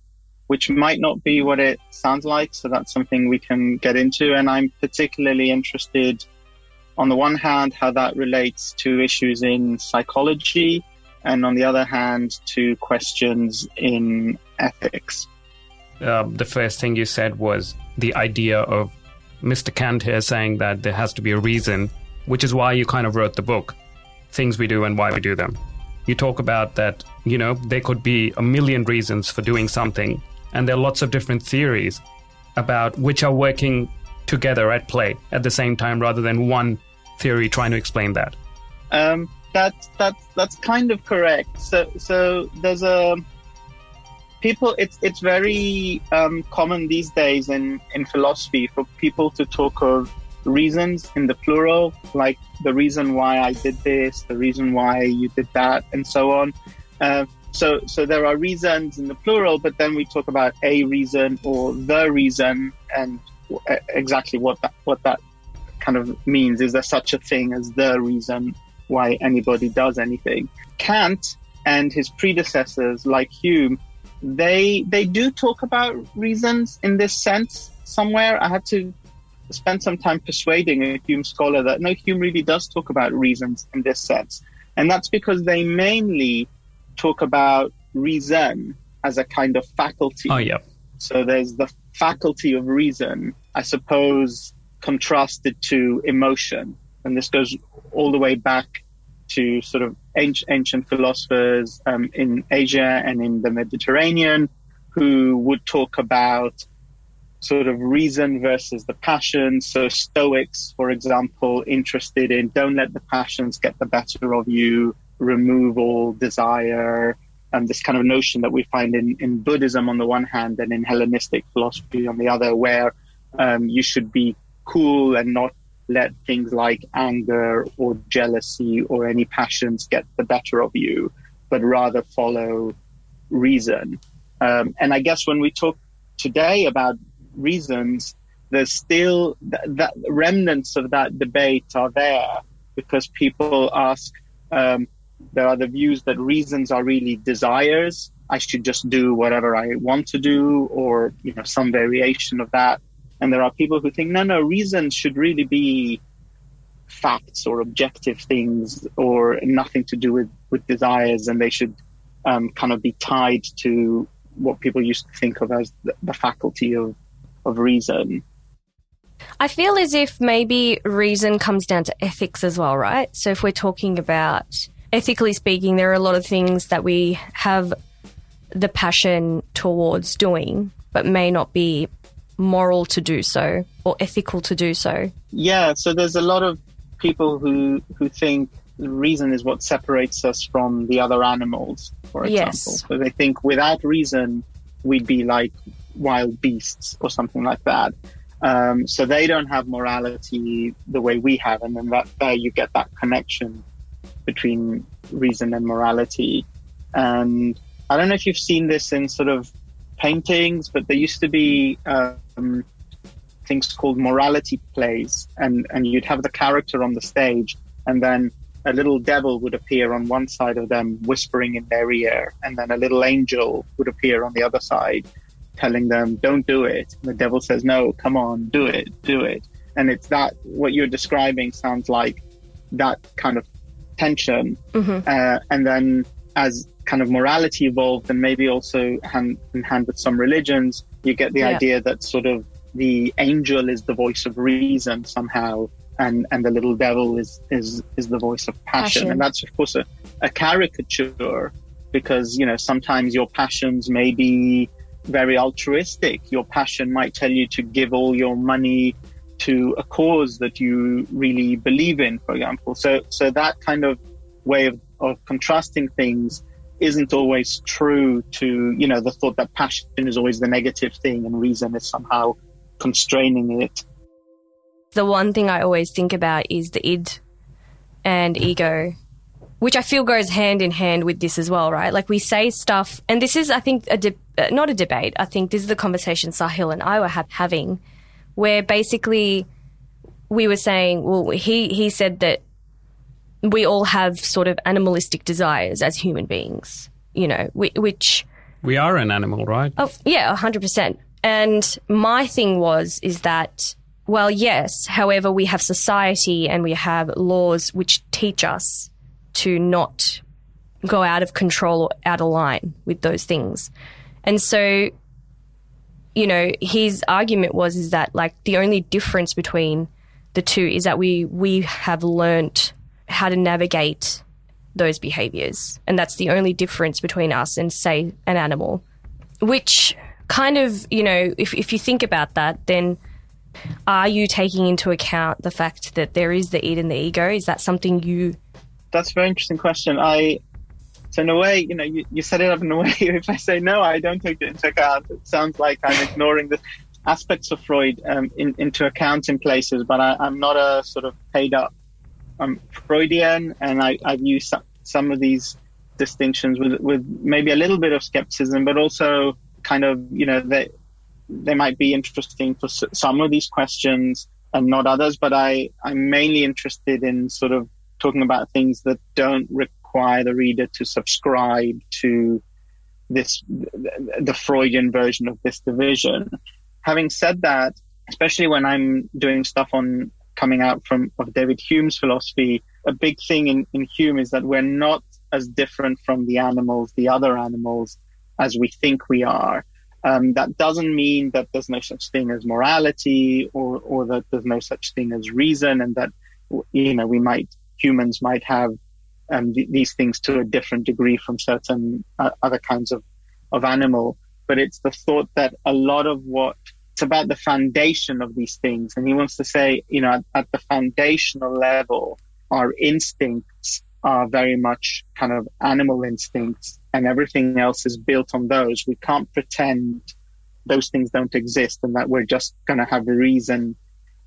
which might not be what it sounds like. So that's something we can get into. And I'm particularly interested, on the one hand, how that relates to issues in psychology, and on the other hand, to questions in ethics. The first thing you said was the idea of Mr. Kant here saying that there has to be a reason, which is why you kind of wrote the book, Things We Do and Why We Do Them. You talk about that, there could be a million reasons for doing something, and there are lots of different theories about which are working together at play at the same time, rather than one theory trying to explain that. That's kind of correct. So there's people. It's very common these days in philosophy for people to talk of reasons in the plural, like the reason why I did this, the reason why you did that, and so on. So there are reasons in the plural, but then we talk about a reason or the reason, and exactly what that kind of means. Is there such a thing as the reason why anybody does anything? Kant and his predecessors like Hume, they do talk about reasons in this sense somewhere. I had to spend some time persuading a Hume scholar that no, Hume really does talk about reasons in this sense. And that's because they mainly talk about reason as a kind of faculty. Oh, yeah. So there's the faculty of reason, I suppose, contrasted to emotion. And this goes all the way back to sort of ancient philosophers in Asia and in the Mediterranean who would talk about sort of reason versus the passion. So Stoics, for example, interested in don't let the passions get the better of you, remove all desire, and this kind of notion that we find in Buddhism on the one hand and in Hellenistic philosophy on the other, where you should be cool and not let things like anger or jealousy or any passions get the better of you, but rather follow reason. And I guess when we talk today about reasons, there's still that remnants of that debate are there, because people ask, there are the views that reasons are really desires. I should just do whatever I want to do, or some variation of that. And there are people who think, no, reasons should really be facts or objective things, or nothing to do with desires, and they should kind of be tied to what people used to think of as the faculty of reason. I feel as if maybe reason comes down to ethics as well, right? So if we're talking about, ethically speaking, there are a lot of things that we have the passion towards doing, but may not be moral to do so or ethical to do so. Yeah, so there's a lot of people who think reason is what separates us from the other animals, for example. Yes. So they think without reason, we'd be like wild beasts or something like that. So they don't have morality the way we have. And then there you get that connection between reason and morality. And I don't know if you've seen this in sort of paintings, but there used to be things called morality plays. And you'd have the character on the stage, and then a little devil would appear on one side of them, whispering in their ear, and then a little angel would appear on the other side, telling them, don't do it. And the devil says, no, come on, do it, do it. And it's that, what you're describing sounds like that kind of tension. Mm-hmm. And then as kind of morality evolved, and maybe also hand in hand with some religions, you get the idea that sort of the angel is the voice of reason somehow, and the little devil is the voice of passion. And that's, of course, a caricature, because, sometimes your passions may be very altruistic. Your passion might tell you to give all your money to a cause that you really believe in, for example. So that kind of way of contrasting things isn't always true to, the thought that passion is always the negative thing and reason is somehow constraining it. The one thing I always think about is the id and ego, which I feel goes hand in hand with this as well, right? Like we say stuff, and this is, I think, not a debate. I think this is the conversation Sahil and I were having, where basically we were saying, well, he said that we all have sort of animalistic desires as human beings, which... We are an animal, right? Oh, yeah, 100%. And my thing is that... Well, yes. However, we have society and we have laws which teach us to not go out of control or out of line with those things. And so, his argument is that like the only difference between the two is that we have learnt how to navigate those behaviours. And that's the only difference between us and, say, an animal, which kind of, if you think about that, then... Are you taking into account the fact that there is the id and the ego? Is that something you... That's a very interesting question. So in a way, you set it up in a way, if I say no, I don't take it into account, it sounds like I'm ignoring the aspects of Freud into account in places, but I'm not a sort of paid up Freudian, and I've used some of these distinctions with maybe a little bit of skepticism, but also kind of, that... They might be interesting for some of these questions and not others, but I'm mainly interested in sort of talking about things that don't require the reader to subscribe to this, the Freudian version of this division. Having said that, especially when I'm doing stuff on coming out of David Hume's philosophy, a big thing in Hume is that we're not as different from the other animals, as we think we are. That doesn't mean that there's no such thing as morality or that there's no such thing as reason, and that, humans might have these things to a different degree from certain other kinds of animal. but it's the thought that a lot of what it's about the foundation of these things. And he wants to say, you know, at the foundational level, our instincts are very much kind of animal instincts, and everything else is built on those. We can't pretend those things don't exist and that we're just going to have reason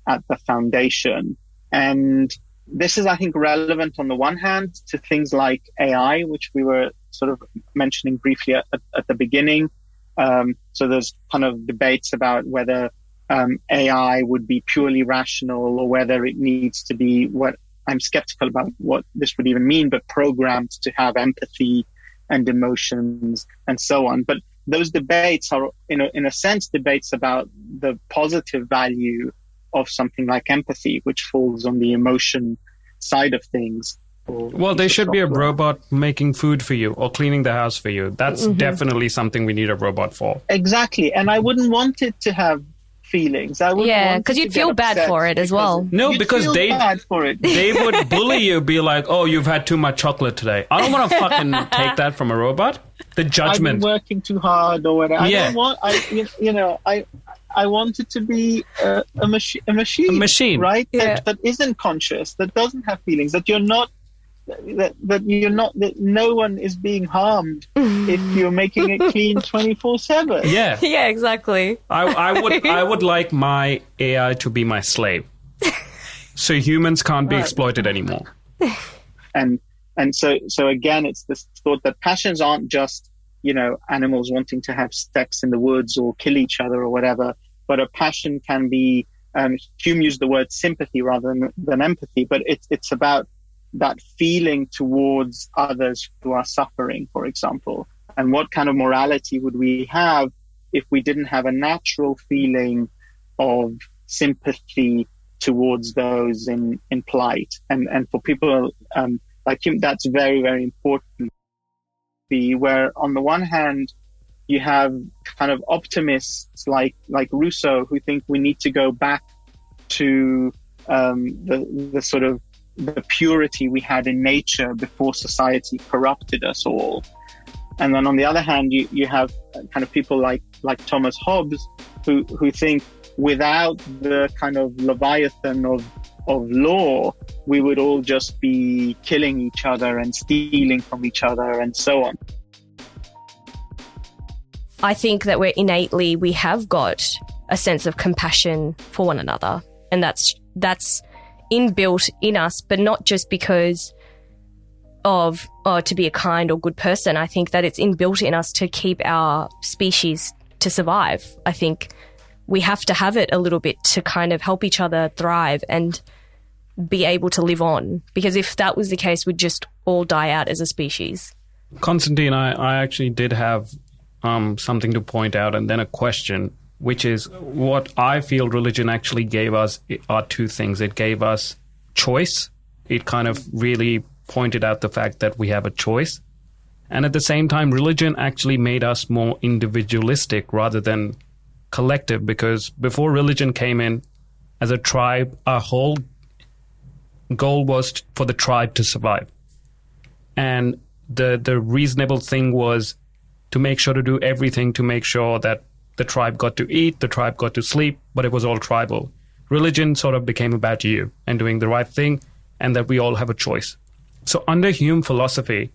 at the foundation. And this is, I think, relevant on the one hand to things like AI, which we were sort of mentioning briefly at the beginning. So there's kind of debates about whether AI would be purely rational or whether it needs to be, what I'm skeptical about what this would even mean, but programmed to have empathy and emotions and so on. But those debates are, in a sense, debates about the positive value of something like empathy, which falls on the emotion side of things. Well, there should be a robot making food for you or cleaning the house for you. That's definitely something we need a robot for. Exactly. And I wouldn't want it to have feelings. Because you'd feel bad for it as well. No, because they would bully you, be like, oh, you've had too much chocolate today. I don't want to fucking take that from a robot. The judgment. I've been working too hard or whatever. Yeah. I don't want, I want it to be a machine. A machine. Right? Yeah. That isn't conscious, that doesn't have feelings, that no one is being harmed if you're making it clean 24/7. Yeah. Yeah, exactly. I would like my AI to be my slave. So humans can't be exploited anymore. And so again, it's this thought that passions aren't just, you know, animals wanting to have sex in the woods or kill each other or whatever, but a passion can be, Hume used the word sympathy rather than empathy, but it's about that feeling towards others who are suffering, for example. And what kind of morality would we have if we didn't have a natural feeling of sympathy towards those in plight? And for people like him, that's very, very important. Where on the one hand, you have kind of optimists like Rousseau, who think we need to go back to the sort of the purity we had in nature before society corrupted us all. And then on the other hand, you have kind of people like Thomas Hobbes who think without the kind of leviathan of law, we would all just be killing each other and stealing from each other and so on. I think that we have got a sense of compassion for one another. And that's inbuilt in us, but not just because of to be a kind or good person. I think that it's inbuilt in us to keep our species to survive. I think we have to have it a little bit to kind of help each other thrive and be able to live on, because if that was the case, we'd just all die out as a species. Constantine, I actually did have something to point out and then a question, which is what I feel religion actually gave us are two things. It gave us choice. It kind of really pointed out the fact that we have a choice. And at the same time, religion actually made us more individualistic rather than collective, because before religion came in, as a tribe, our whole goal was for the tribe to survive. And the reasonable thing was to make sure to do everything to make sure that the tribe got to eat, the tribe got to sleep, but it was all tribal. Religion sort of became about you and doing the right thing, and that we all have a choice. So under Hume philosophy,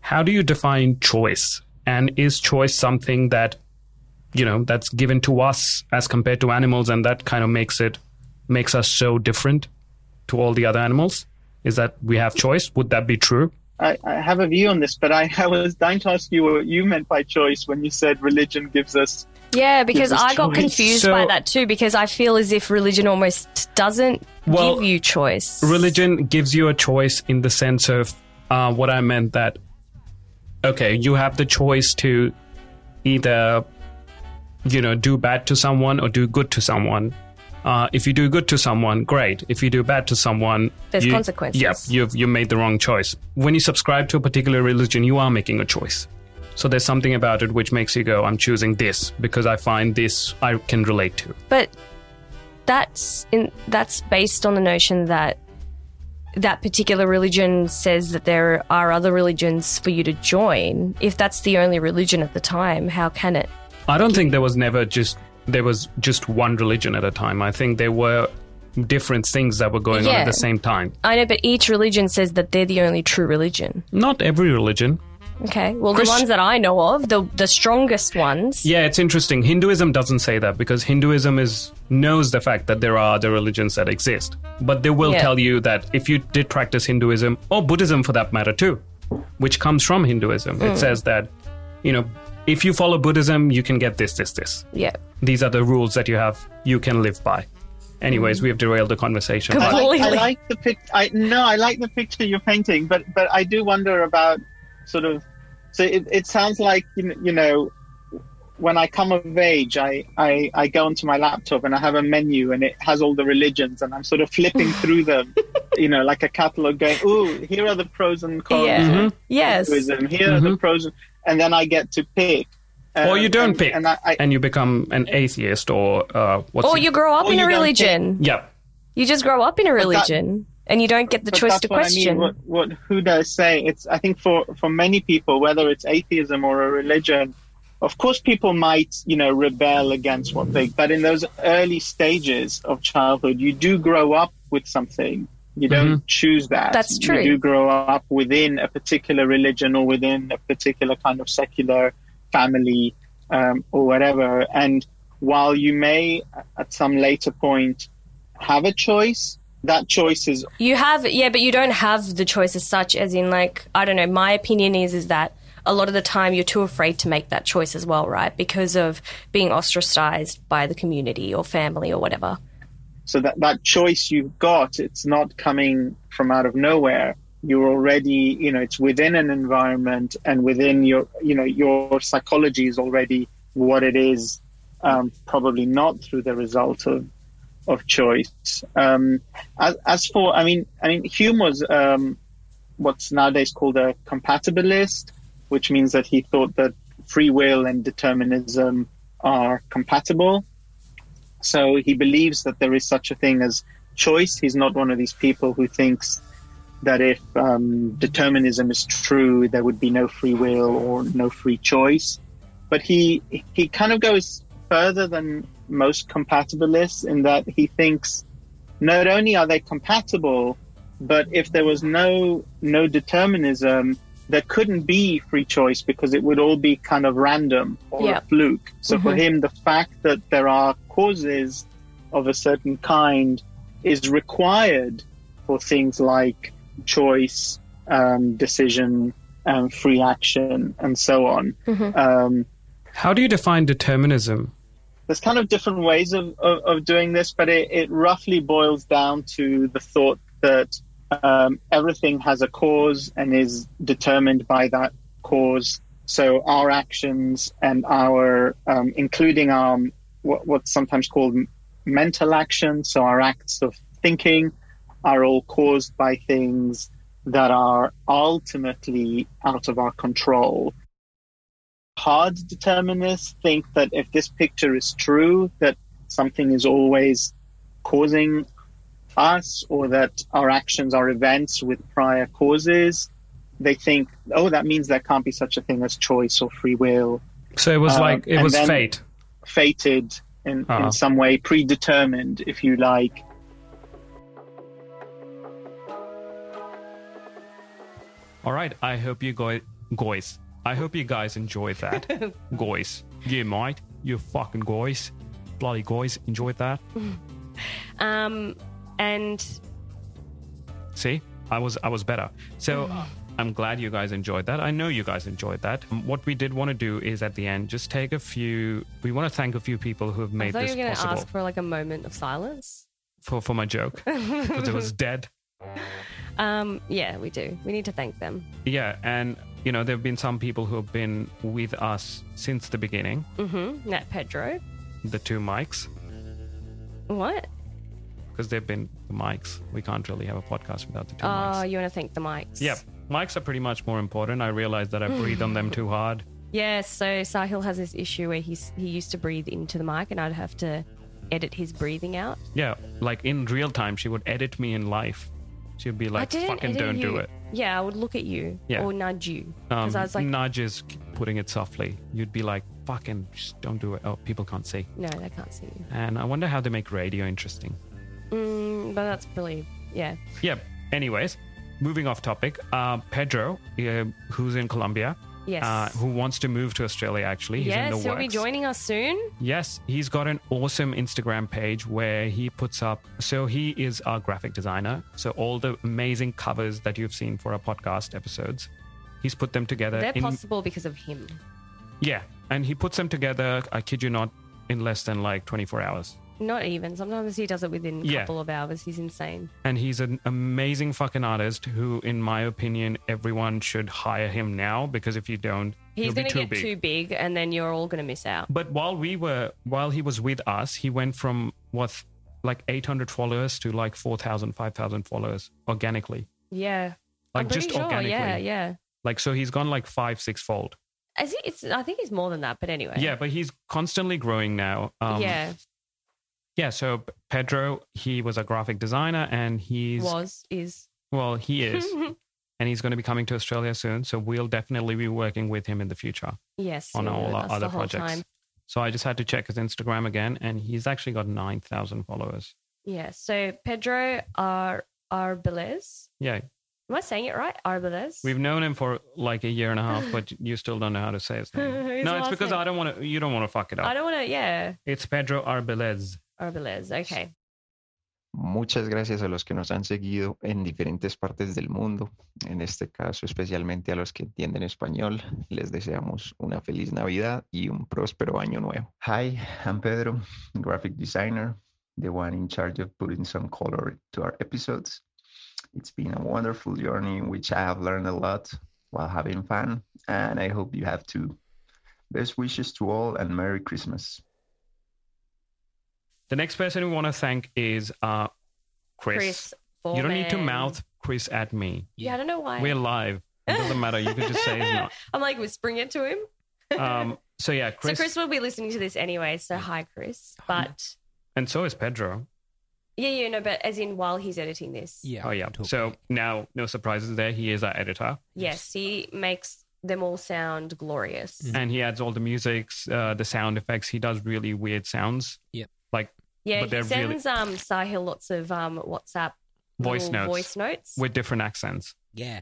how do you define choice? And is choice something that, you know, that's given to us as compared to animals, and that kind of makes us so different to all the other animals? Is that we have choice? Would that be true? I have a view on this, but I was dying to ask you what you meant by choice when you said religion gives us. Yeah, because I got confused by that too, because I feel as if religion almost doesn't give you choice. Religion gives you a choice in the sense of what I meant that, okay, you have the choice to either, you know, do bad to someone or do good to someone. If you do good to someone, great. If you do bad to someone, there's consequences. Yep, you made the wrong choice. When you subscribe to a particular religion, you are making a choice. So there's something about it which makes you go, I'm choosing this because I find this I can relate to. But that's based on the notion that that particular religion says that there are other religions for you to join, if that's the only religion at the time, how can it? I don't think there was just one religion at a time. I think there were different things that were going on at the same time. I know, but each religion says that they're the only true religion. Not every religion. Okay, well, the ones that I know of, the strongest ones. Yeah, it's interesting. Hinduism doesn't say that, because Hinduism knows the fact that there are other religions that exist. But they will tell you that if you did practice Hinduism, or Buddhism for that matter too, which comes from Hinduism, it says that, you know, if you follow Buddhism, you can get this, this, this. Yeah. These are the rules that you can live by. Anyways, we have derailed the conversation. Completely. I like the picture you're painting, but I do wonder about sort of, so it sounds like, you know, when I come of age, I go onto my laptop and I have a menu and it has all the religions and I'm sort of flipping through them, you know, like a catalog going, ooh, here are the pros and cons. Yeah. Mm-hmm. Yes. Hinduism. Here are the pros and then I get to pick. Or you don't pick and you become an atheist or or you grow up in a religion. Yeah. You just grow up in a religion. And you don't get the choice to question. I mean, what Huda is saying, it's, I think for many people, whether it's atheism or a religion, of course people might, you know, rebel against what they... But in those early stages of childhood, you do grow up with something. You don't choose that. That's true. You do grow up within a particular religion or within a particular kind of secular family or whatever. And while you may, at some later point, have a choice... That choice is... You have... Yeah, but you don't have the choice as such, as in, like, I don't know, my opinion is that a lot of the time you're too afraid to make that choice as well, right? Because of being ostracized by the community or family or whatever. So that choice you've got, it's not coming from out of nowhere. You're already, you know, it's within an environment and within your, you know, your psychology is already what it is, probably not through the result of choice. As for Hume was what's nowadays called a compatibilist, which means that he thought that free will and determinism are compatible. So he believes that there is such a thing as choice. He's not one of these people who thinks that if determinism is true, there would be no free will or no free choice. But he kind of goes further than most compatibilists in that he thinks not only are they compatible, but if there was no determinism, there couldn't be free choice because it would all be kind of random or a fluke. So for him, the fact that there are causes of a certain kind is required for things like choice, decision, free action, and so on. How do you define determinism? There's kind of different ways of doing this, but it roughly boils down to the thought that everything has a cause and is determined by that cause. So our actions and our, including our what's sometimes called mental action, so our acts of thinking, are all caused by things that are ultimately out of our control. Hard determinists think that if this picture is true, that something is always causing us or that our actions are events with prior causes. They think, oh, that means there can't be such a thing as choice or free will. So it was it was fate. Fated in some way, predetermined, if you like. All right. I hope you guys. I hope you guys enjoyed that. Guys, you might. You fucking guys. Bloody guys. Enjoyed that. See? I was better. So I'm glad you guys enjoyed that. I know you guys enjoyed that. What we did want to do is at the end, just take a few... We want to thank a few people who have made this possible. I thought you were going to ask for like a moment of silence. For my joke. Because it was dead. Yeah, we do. We need to thank them. Yeah, and... You know, there have been some people who have been with us since the beginning. Mm-hmm. Nat Pedro. The two mics. What? Because they've been the mics. We can't really have a podcast without the two mics. Oh, you want to thank the mics. Yeah. Mics are pretty much more important. I realized that I breathe on them too hard. Yes. Yeah, so Sahil has this issue where he used to breathe into the mic and I'd have to edit his breathing out. Yeah. Like in real time, she would edit me in live. She'd be like, fucking don't do it. Yeah, I would look at you or nudge you. Because I was like... Nudge is putting it softly. You'd be like, fucking just don't do it. Oh, people can't see. No, they can't see you. And I wonder how they make radio interesting. But that's really... Yeah. Yeah. Anyways, moving off topic. Pedro, who's in Colombia... Yes. Who wants to move to Australia, actually. He's in the works. Yes, he'll be joining us soon. Yes, he's got an awesome Instagram page where he puts up... So he is our graphic designer. So all the amazing covers that you've seen for our podcast episodes, he's put them together. They're possible because of him. Yeah, and he puts them together, I kid you not, in less than like 24 hours. Not even. Sometimes he does it within a couple of hours. He's insane. And he's an amazing fucking artist who, in my opinion, everyone should hire him now, because if you don't, he's going to get too big and then you're all going to miss out. But while he was with us, he went from what, like 800 followers to like 4,000, 5,000 followers organically. Yeah. Like I'm just sure, organically. Yeah. Like, so he's gone like 5-6-fold. I think he's more than that, but anyway. Yeah, but he's constantly growing now. Yeah, so Pedro, he was a graphic designer and he is. And he's going to be coming to Australia soon. So we'll definitely be working with him in the future. Yes. On all our other projects. Time. So I just had to check his Instagram again, and he's actually got 9,000 followers. Yeah. So Pedro Arbeláez. Yeah. Am I saying it right? Arbeláez. We've known him for like a year and a half, but you still don't know how to say his name. It's because name. You don't want to fuck it up. I don't want to, yeah. It's Pedro Arbeláez. Arbeláez, okay. Muchas gracias a los que nos han seguido en diferentes partes del mundo. En este caso, especialmente a los que entienden español, les deseamos una feliz Navidad y un próspero año nuevo. Hi, I'm Pedro, graphic designer, the one in charge of putting some color to our episodes. It's been a wonderful journey in which I have learned a lot while having fun, and I hope you have too. Best wishes to all and Merry Christmas. The next person we want to thank is Chris Foreman. You don't need to mouth Chris at me. Yeah, I don't know why. We're live. It doesn't matter. You could just say it's not. I'm like whispering it to him. So yeah, Chris. So Chris will be listening to this anyway. So hi, Chris. But and so is Pedro. Yeah, no, but as in while he's editing this. Yeah. Oh yeah. So now, no surprises there. He is our editor. Yes, he makes them all sound glorious. Mm-hmm. And he adds all the music, the sound effects. He does really weird sounds. Yep. Like, yeah, but he sends really... Sahil lots of WhatsApp voice notes with different accents. Yeah,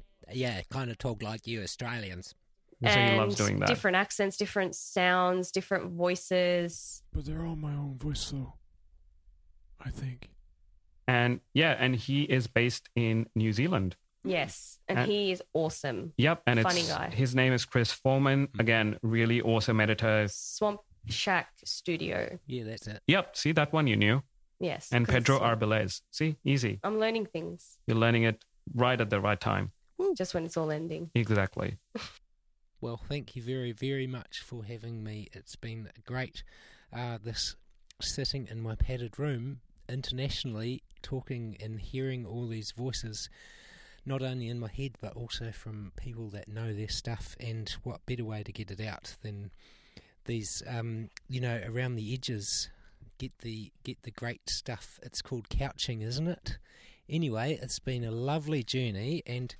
kind of talk like you Australians. And so he loves doing that. Different accents, different sounds, different voices. But they're all my own voice, though, I think. And yeah, and he is based in New Zealand. Yes, and he is awesome. Yep, and funny guy. His name is Chris Foreman. Again, really awesome editor. Swamp Shack Studio. Yeah, that's it. Yep. See, that one you knew. Yes. And Pedro Arbeláez. See, easy. I'm learning things. You're learning it right at the right time. Woo. Just when it's all ending. Exactly. Well, thank you very, very much for having me. It's been great. This sitting in my padded room internationally, talking and hearing all these voices, not only in my head, but also from people that know their stuff. And what better way to get it out than these around the edges, get the great stuff. It's called couching, isn't it? Anyway, it's been a lovely journey, and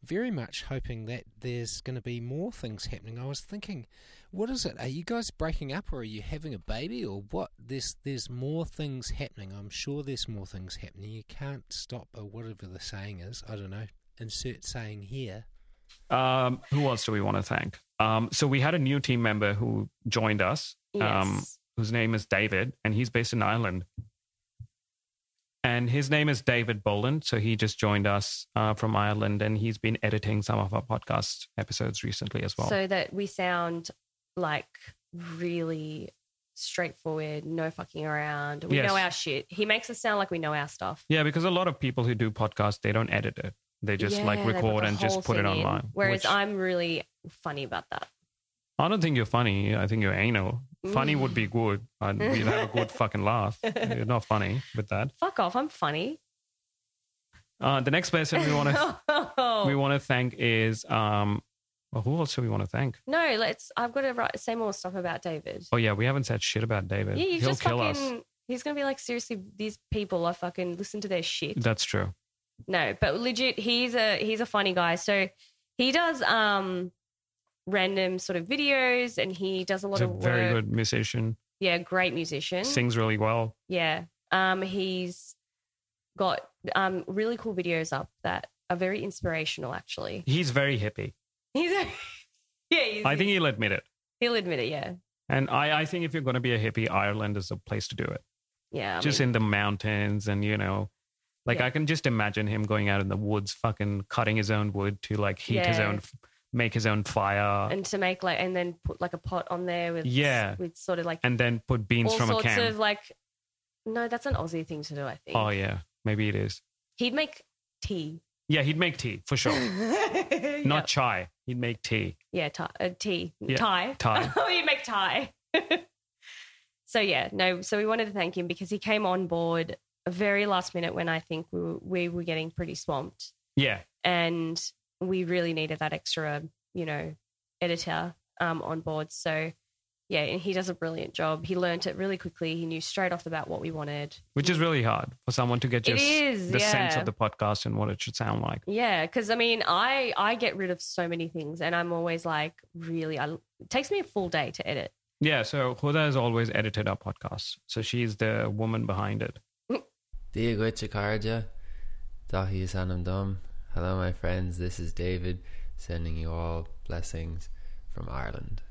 very much hoping that there's going to be more things happening. I was thinking, what is it? Are you guys breaking up, or are you having a baby, or what? There's more things happening. I'm sure there's more things happening. You can't stop, or whatever the saying is. I don't know. Insert saying here. Who else do we want to thank? So we had a new team member who joined us, whose name is David, and he's based in Ireland. And his name is David Boland, so he just joined us from Ireland, and he's been editing some of our podcast episodes recently as well. So that we sound like really straightforward, no fucking around. We know our shit. He makes us sound like we know our stuff. Yeah, because a lot of people who do podcasts, they don't edit it. They just record and just put it online. Whereas I'm really funny about that. I don't think you're funny. I think you're anal. Funny would be good. We'd have a good fucking laugh. You're not funny with that. Fuck off. I'm funny. The next person we want to thank is who else do we want to thank? No, I've got to say more stuff about David. Oh yeah, we haven't said shit about David. Yeah, he'll kill us. He's gonna be like, seriously, these people are fucking, listen to their shit. That's true. No, but legit, he's a funny guy. So he does random sort of videos, and he does a lot of work. Very good musician. Yeah, great musician. Sings really well. Yeah. He's got really cool videos up that are very inspirational, actually. He's very hippie. I think he'll admit it. He'll admit it, yeah. And I think if you're going to be a hippie, Ireland is a place to do it. Yeah. I mean, in the mountains and, you know, like I can just imagine him going out in the woods, fucking cutting his own wood to like heat his own, make his own fire. And to make like, and then put like a pot on there with, with sort of like. And then put beans from a can. All sorts of like, no, that's an Aussie thing to do, I think. Oh, yeah. Maybe it is. He'd make tea. Yeah, he'd make tea for sure. Not chai. He'd make tea. Yeah, tea. Yeah. Thai. He'd make Thai. So, yeah, no. So we wanted to thank him because he came on board very last minute when I think we were getting pretty swamped. Yeah. And we really needed that extra, you know, editor on board. So, yeah, and he does a brilliant job. He learned it really quickly. He knew straight off the bat what we wanted. Which is really hard for someone to get just sense of the podcast and what it should sound like. Yeah, because, I mean, I get rid of so many things and I'm always like, really, it takes me a full day to edit. Yeah, so Huda has always edited our podcasts. So she's the woman behind it. Hello, my friends. This is David sending you all blessings from Ireland.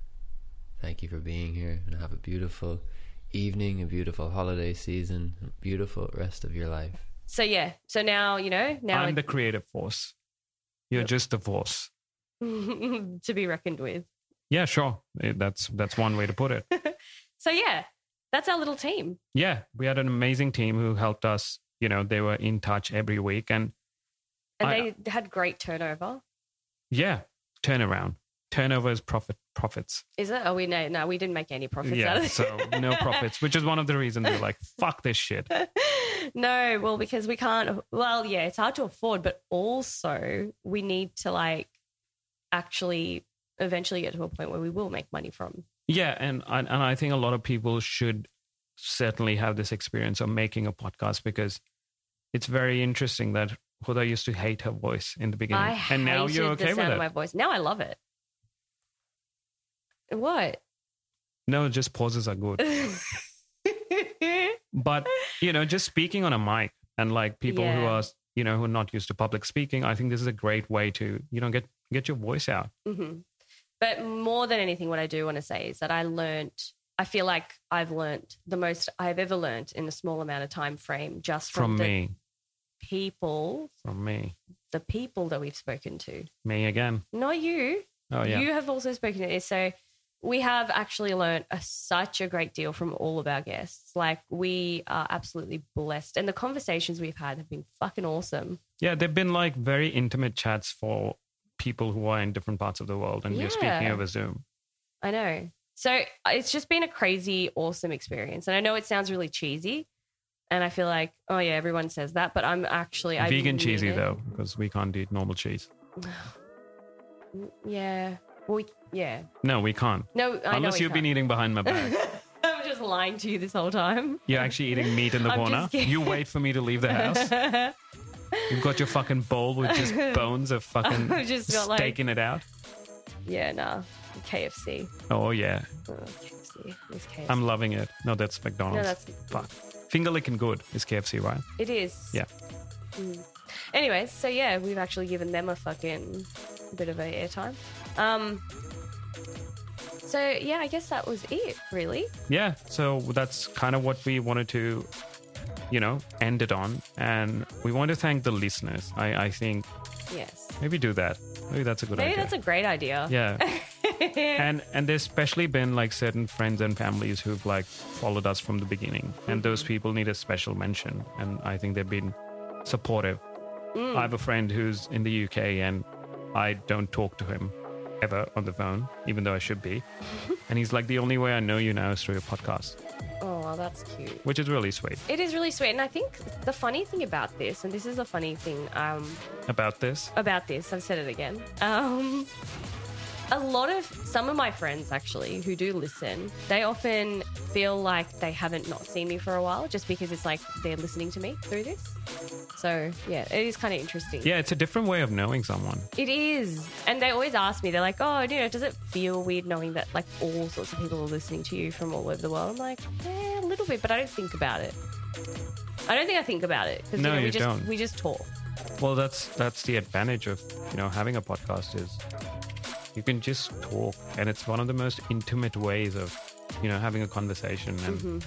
Thank you for being here and have a beautiful evening, a beautiful holiday season, a beautiful rest of your life. So, yeah. So now, you know. Now I'm the creative force. You're just the force. To be reckoned with. Yeah, sure. That's one way to put it. So, yeah, that's our little team. Yeah. We had an amazing team who helped us. You know, they were in touch every week. And they had great turnover. Yeah. Turnaround. Turnover is profits. Is it? Oh, no, we didn't make any profits out of it. So no profits, which is one of the reasons we're like, fuck this shit. No, well, because we can't, it's hard to afford, but also we need to like actually eventually get to a point where we will make money from. Yeah, and I think a lot of people should certainly have this experience of making a podcast because it's very interesting that Huda used to hate her voice in the beginning. And now you're okay with it. I hated the sound of my voice. Now I love it. What? No, just pauses are good. But, you know, just speaking on a mic and like people who are, you know, who are not used to public speaking, I think this is a great way to, you know, get your voice out. Mm-hmm. But more than anything, what I do want to say is that I feel like I've learned the most I've ever learned in a small amount of time frame just from the people that we've spoken to. Me again. Not you. Oh, yeah. You have also spoken to this. So we have actually learned such a great deal from all of our guests. Like we are absolutely blessed. And the conversations we've had have been fucking awesome. Yeah, they've been like very intimate chats for people who are in different parts of the world. And you're speaking over Zoom. I know. So it's just been a crazy, awesome experience. And I know it sounds really cheesy. And I feel like, oh, yeah, everyone says that. But I'm actually... Vegan cheesy, though, because we can't eat normal cheese. Yeah. No, we can't. No, unless you've been eating behind my back. I'm just lying to you this whole time. You're actually eating meat in the corner. You wait for me to leave the house. You've got your fucking bowl with just bones of fucking staking it out. Yeah, nah. KFC. Oh, yeah. Oh, KFC. It's KFC. I'm loving it. No, that's McDonald's. No, that's... Fuck. Finger licking good is KFC, right? It is. Yeah. Mm. Anyways, so, yeah, we've actually given them a fucking... bit of a airtime. So yeah, I guess that was it, really. Yeah, so that's kind of what we wanted to, you know, end it on, and we want to thank the listeners. I think. Yes. Maybe do that. Maybe that's a good idea. Maybe that's a great idea. Yeah. And there's especially been like certain friends and families who've like followed us from the beginning, and those people need a special mention, and I think they've been supportive. Mm. I have a friend who's in the UK and I don't talk to him ever on the phone, even though I should be. And he's like, the only way I know you now is through your podcast. Oh, well, that's cute. Which is really sweet. It is really sweet. And I think the funny thing about this, and this is a funny thing. About this? About this. I've said it again. A lot of, some of my friends actually who do listen, they often feel like they haven't not seen me for a while just because it's like they're listening to me through this. So yeah, it is kind of interesting. Yeah, it's a different way of knowing someone. It is. And they always ask me, they're like, oh, you know, does it feel weird knowing that like all sorts of people are listening to you from all over the world? I'm like, yeah, a little bit, but I don't think about it. I don't think I think about it. No, you know, we just talk. Well, that's the advantage of, you know, having a podcast is you can just talk, and it's one of the most intimate ways of, you know, having a conversation and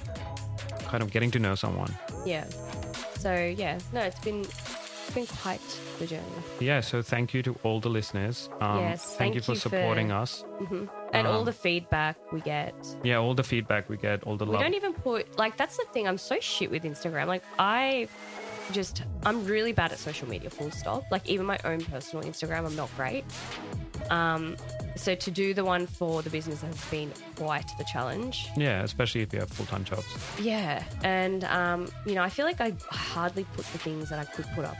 kind of getting to know someone. Yeah. So yeah, no, it's been quite the journey. Yeah. So thank you to all the listeners. Yes. Thank you for supporting us. And all the feedback we get. Yeah, all the feedback we get, all the love. We don't even put, like, that's the thing. I'm so shit with Instagram. Like I'm really bad at social media, full stop. Like even my own personal Instagram, I'm not great. So to do the one for the business has been quite the challenge. Yeah, especially if you have full-time jobs. Yeah. And, you know, I feel like I hardly put the things that I could put up.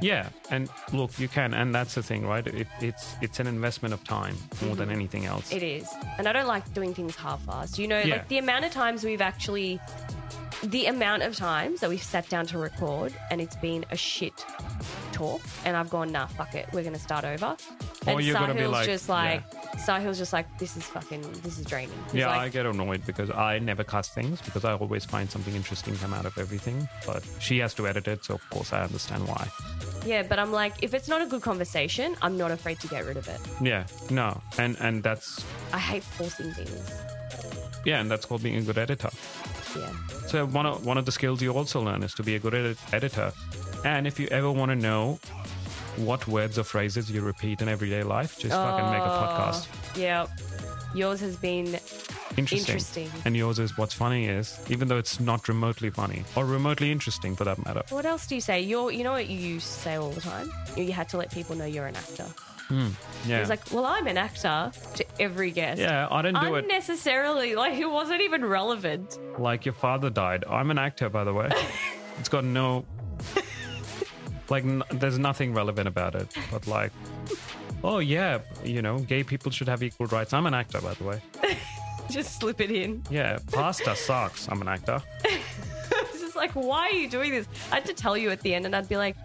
Yeah. And look, you can. And that's the thing, right? It's an investment of time more than anything else. It is. And I don't like doing things half-assed. You know, like the amount of times that we've sat down to record and it's been a shit talk and I've gone, nah, fuck it, we're going to start over. And Sahil's just like, this is draining. He's like, I get annoyed because I never cuss things because I always find something interesting come out of everything. But she has to edit it, so of course I understand why. Yeah, but I'm like, if it's not a good conversation, I'm not afraid to get rid of it. Yeah, no. And that's... I hate forcing things. Yeah, and that's called being a good editor. Yeah. So one of the skills you also learn is to be a good editor. And if you ever want to know what words or phrases you repeat in everyday life, just fucking make a podcast. Yeah. Yours has been interesting. And yours is, what's funny is, even though it's not remotely funny or remotely interesting for that matter. What else do you say? You know what you used to say all the time? You had to let people know you're an actor. Yeah. He's like, well, I'm an actor to every guest. Yeah, I didn't do it. Unnecessarily. Like, it wasn't even relevant. Like, your father died. I'm an actor, by the way. It's got no... Like, there's nothing relevant about it. But like, oh, yeah, you know, gay people should have equal rights. I'm an actor, by the way. Just slip it in. Yeah, pasta sucks. I'm an actor. It's just like, why are you doing this? I had to tell you at the end, and I'd be like,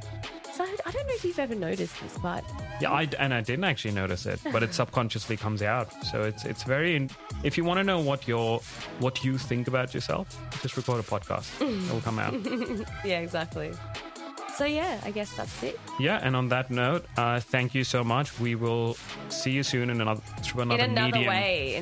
so I don't know if you've ever noticed this, but... Yeah, I didn't actually notice it, but it subconsciously comes out. So it's very... If you want to know what you think about yourself, just record a podcast. It'll come out. Yeah, exactly. So yeah, I guess that's it. Yeah, and on that note, thank you so much. We will see you soon in another universe,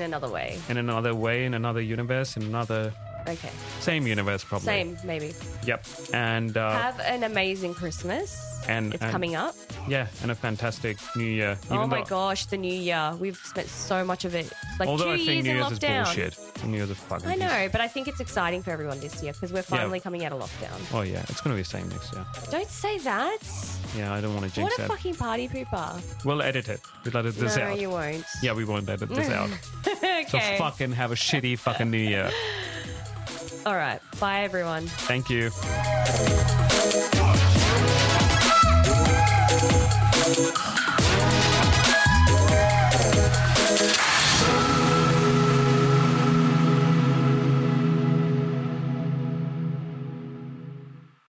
in another... Okay. Same universe, probably. Same, maybe. Yep. And have an amazing Christmas. It's coming up. Yeah, and a fantastic New Year. Oh my gosh, the New Year! We've spent so much of it. Like 2 years in lockdown. Although I think New Year's is bullshit. New Year's is fucking. I know, but I think it's exciting for everyone this year because we're finally coming out of lockdown. Oh yeah, it's going to be the same next year. Don't say that. Yeah, I don't want to jinx that. What a fucking party pooper. We'll edit it. We'll edit this out. No, you won't. Yeah, we won't edit this out. Okay. So fucking have a shitty fucking New Year. All right. Bye, everyone. Thank you.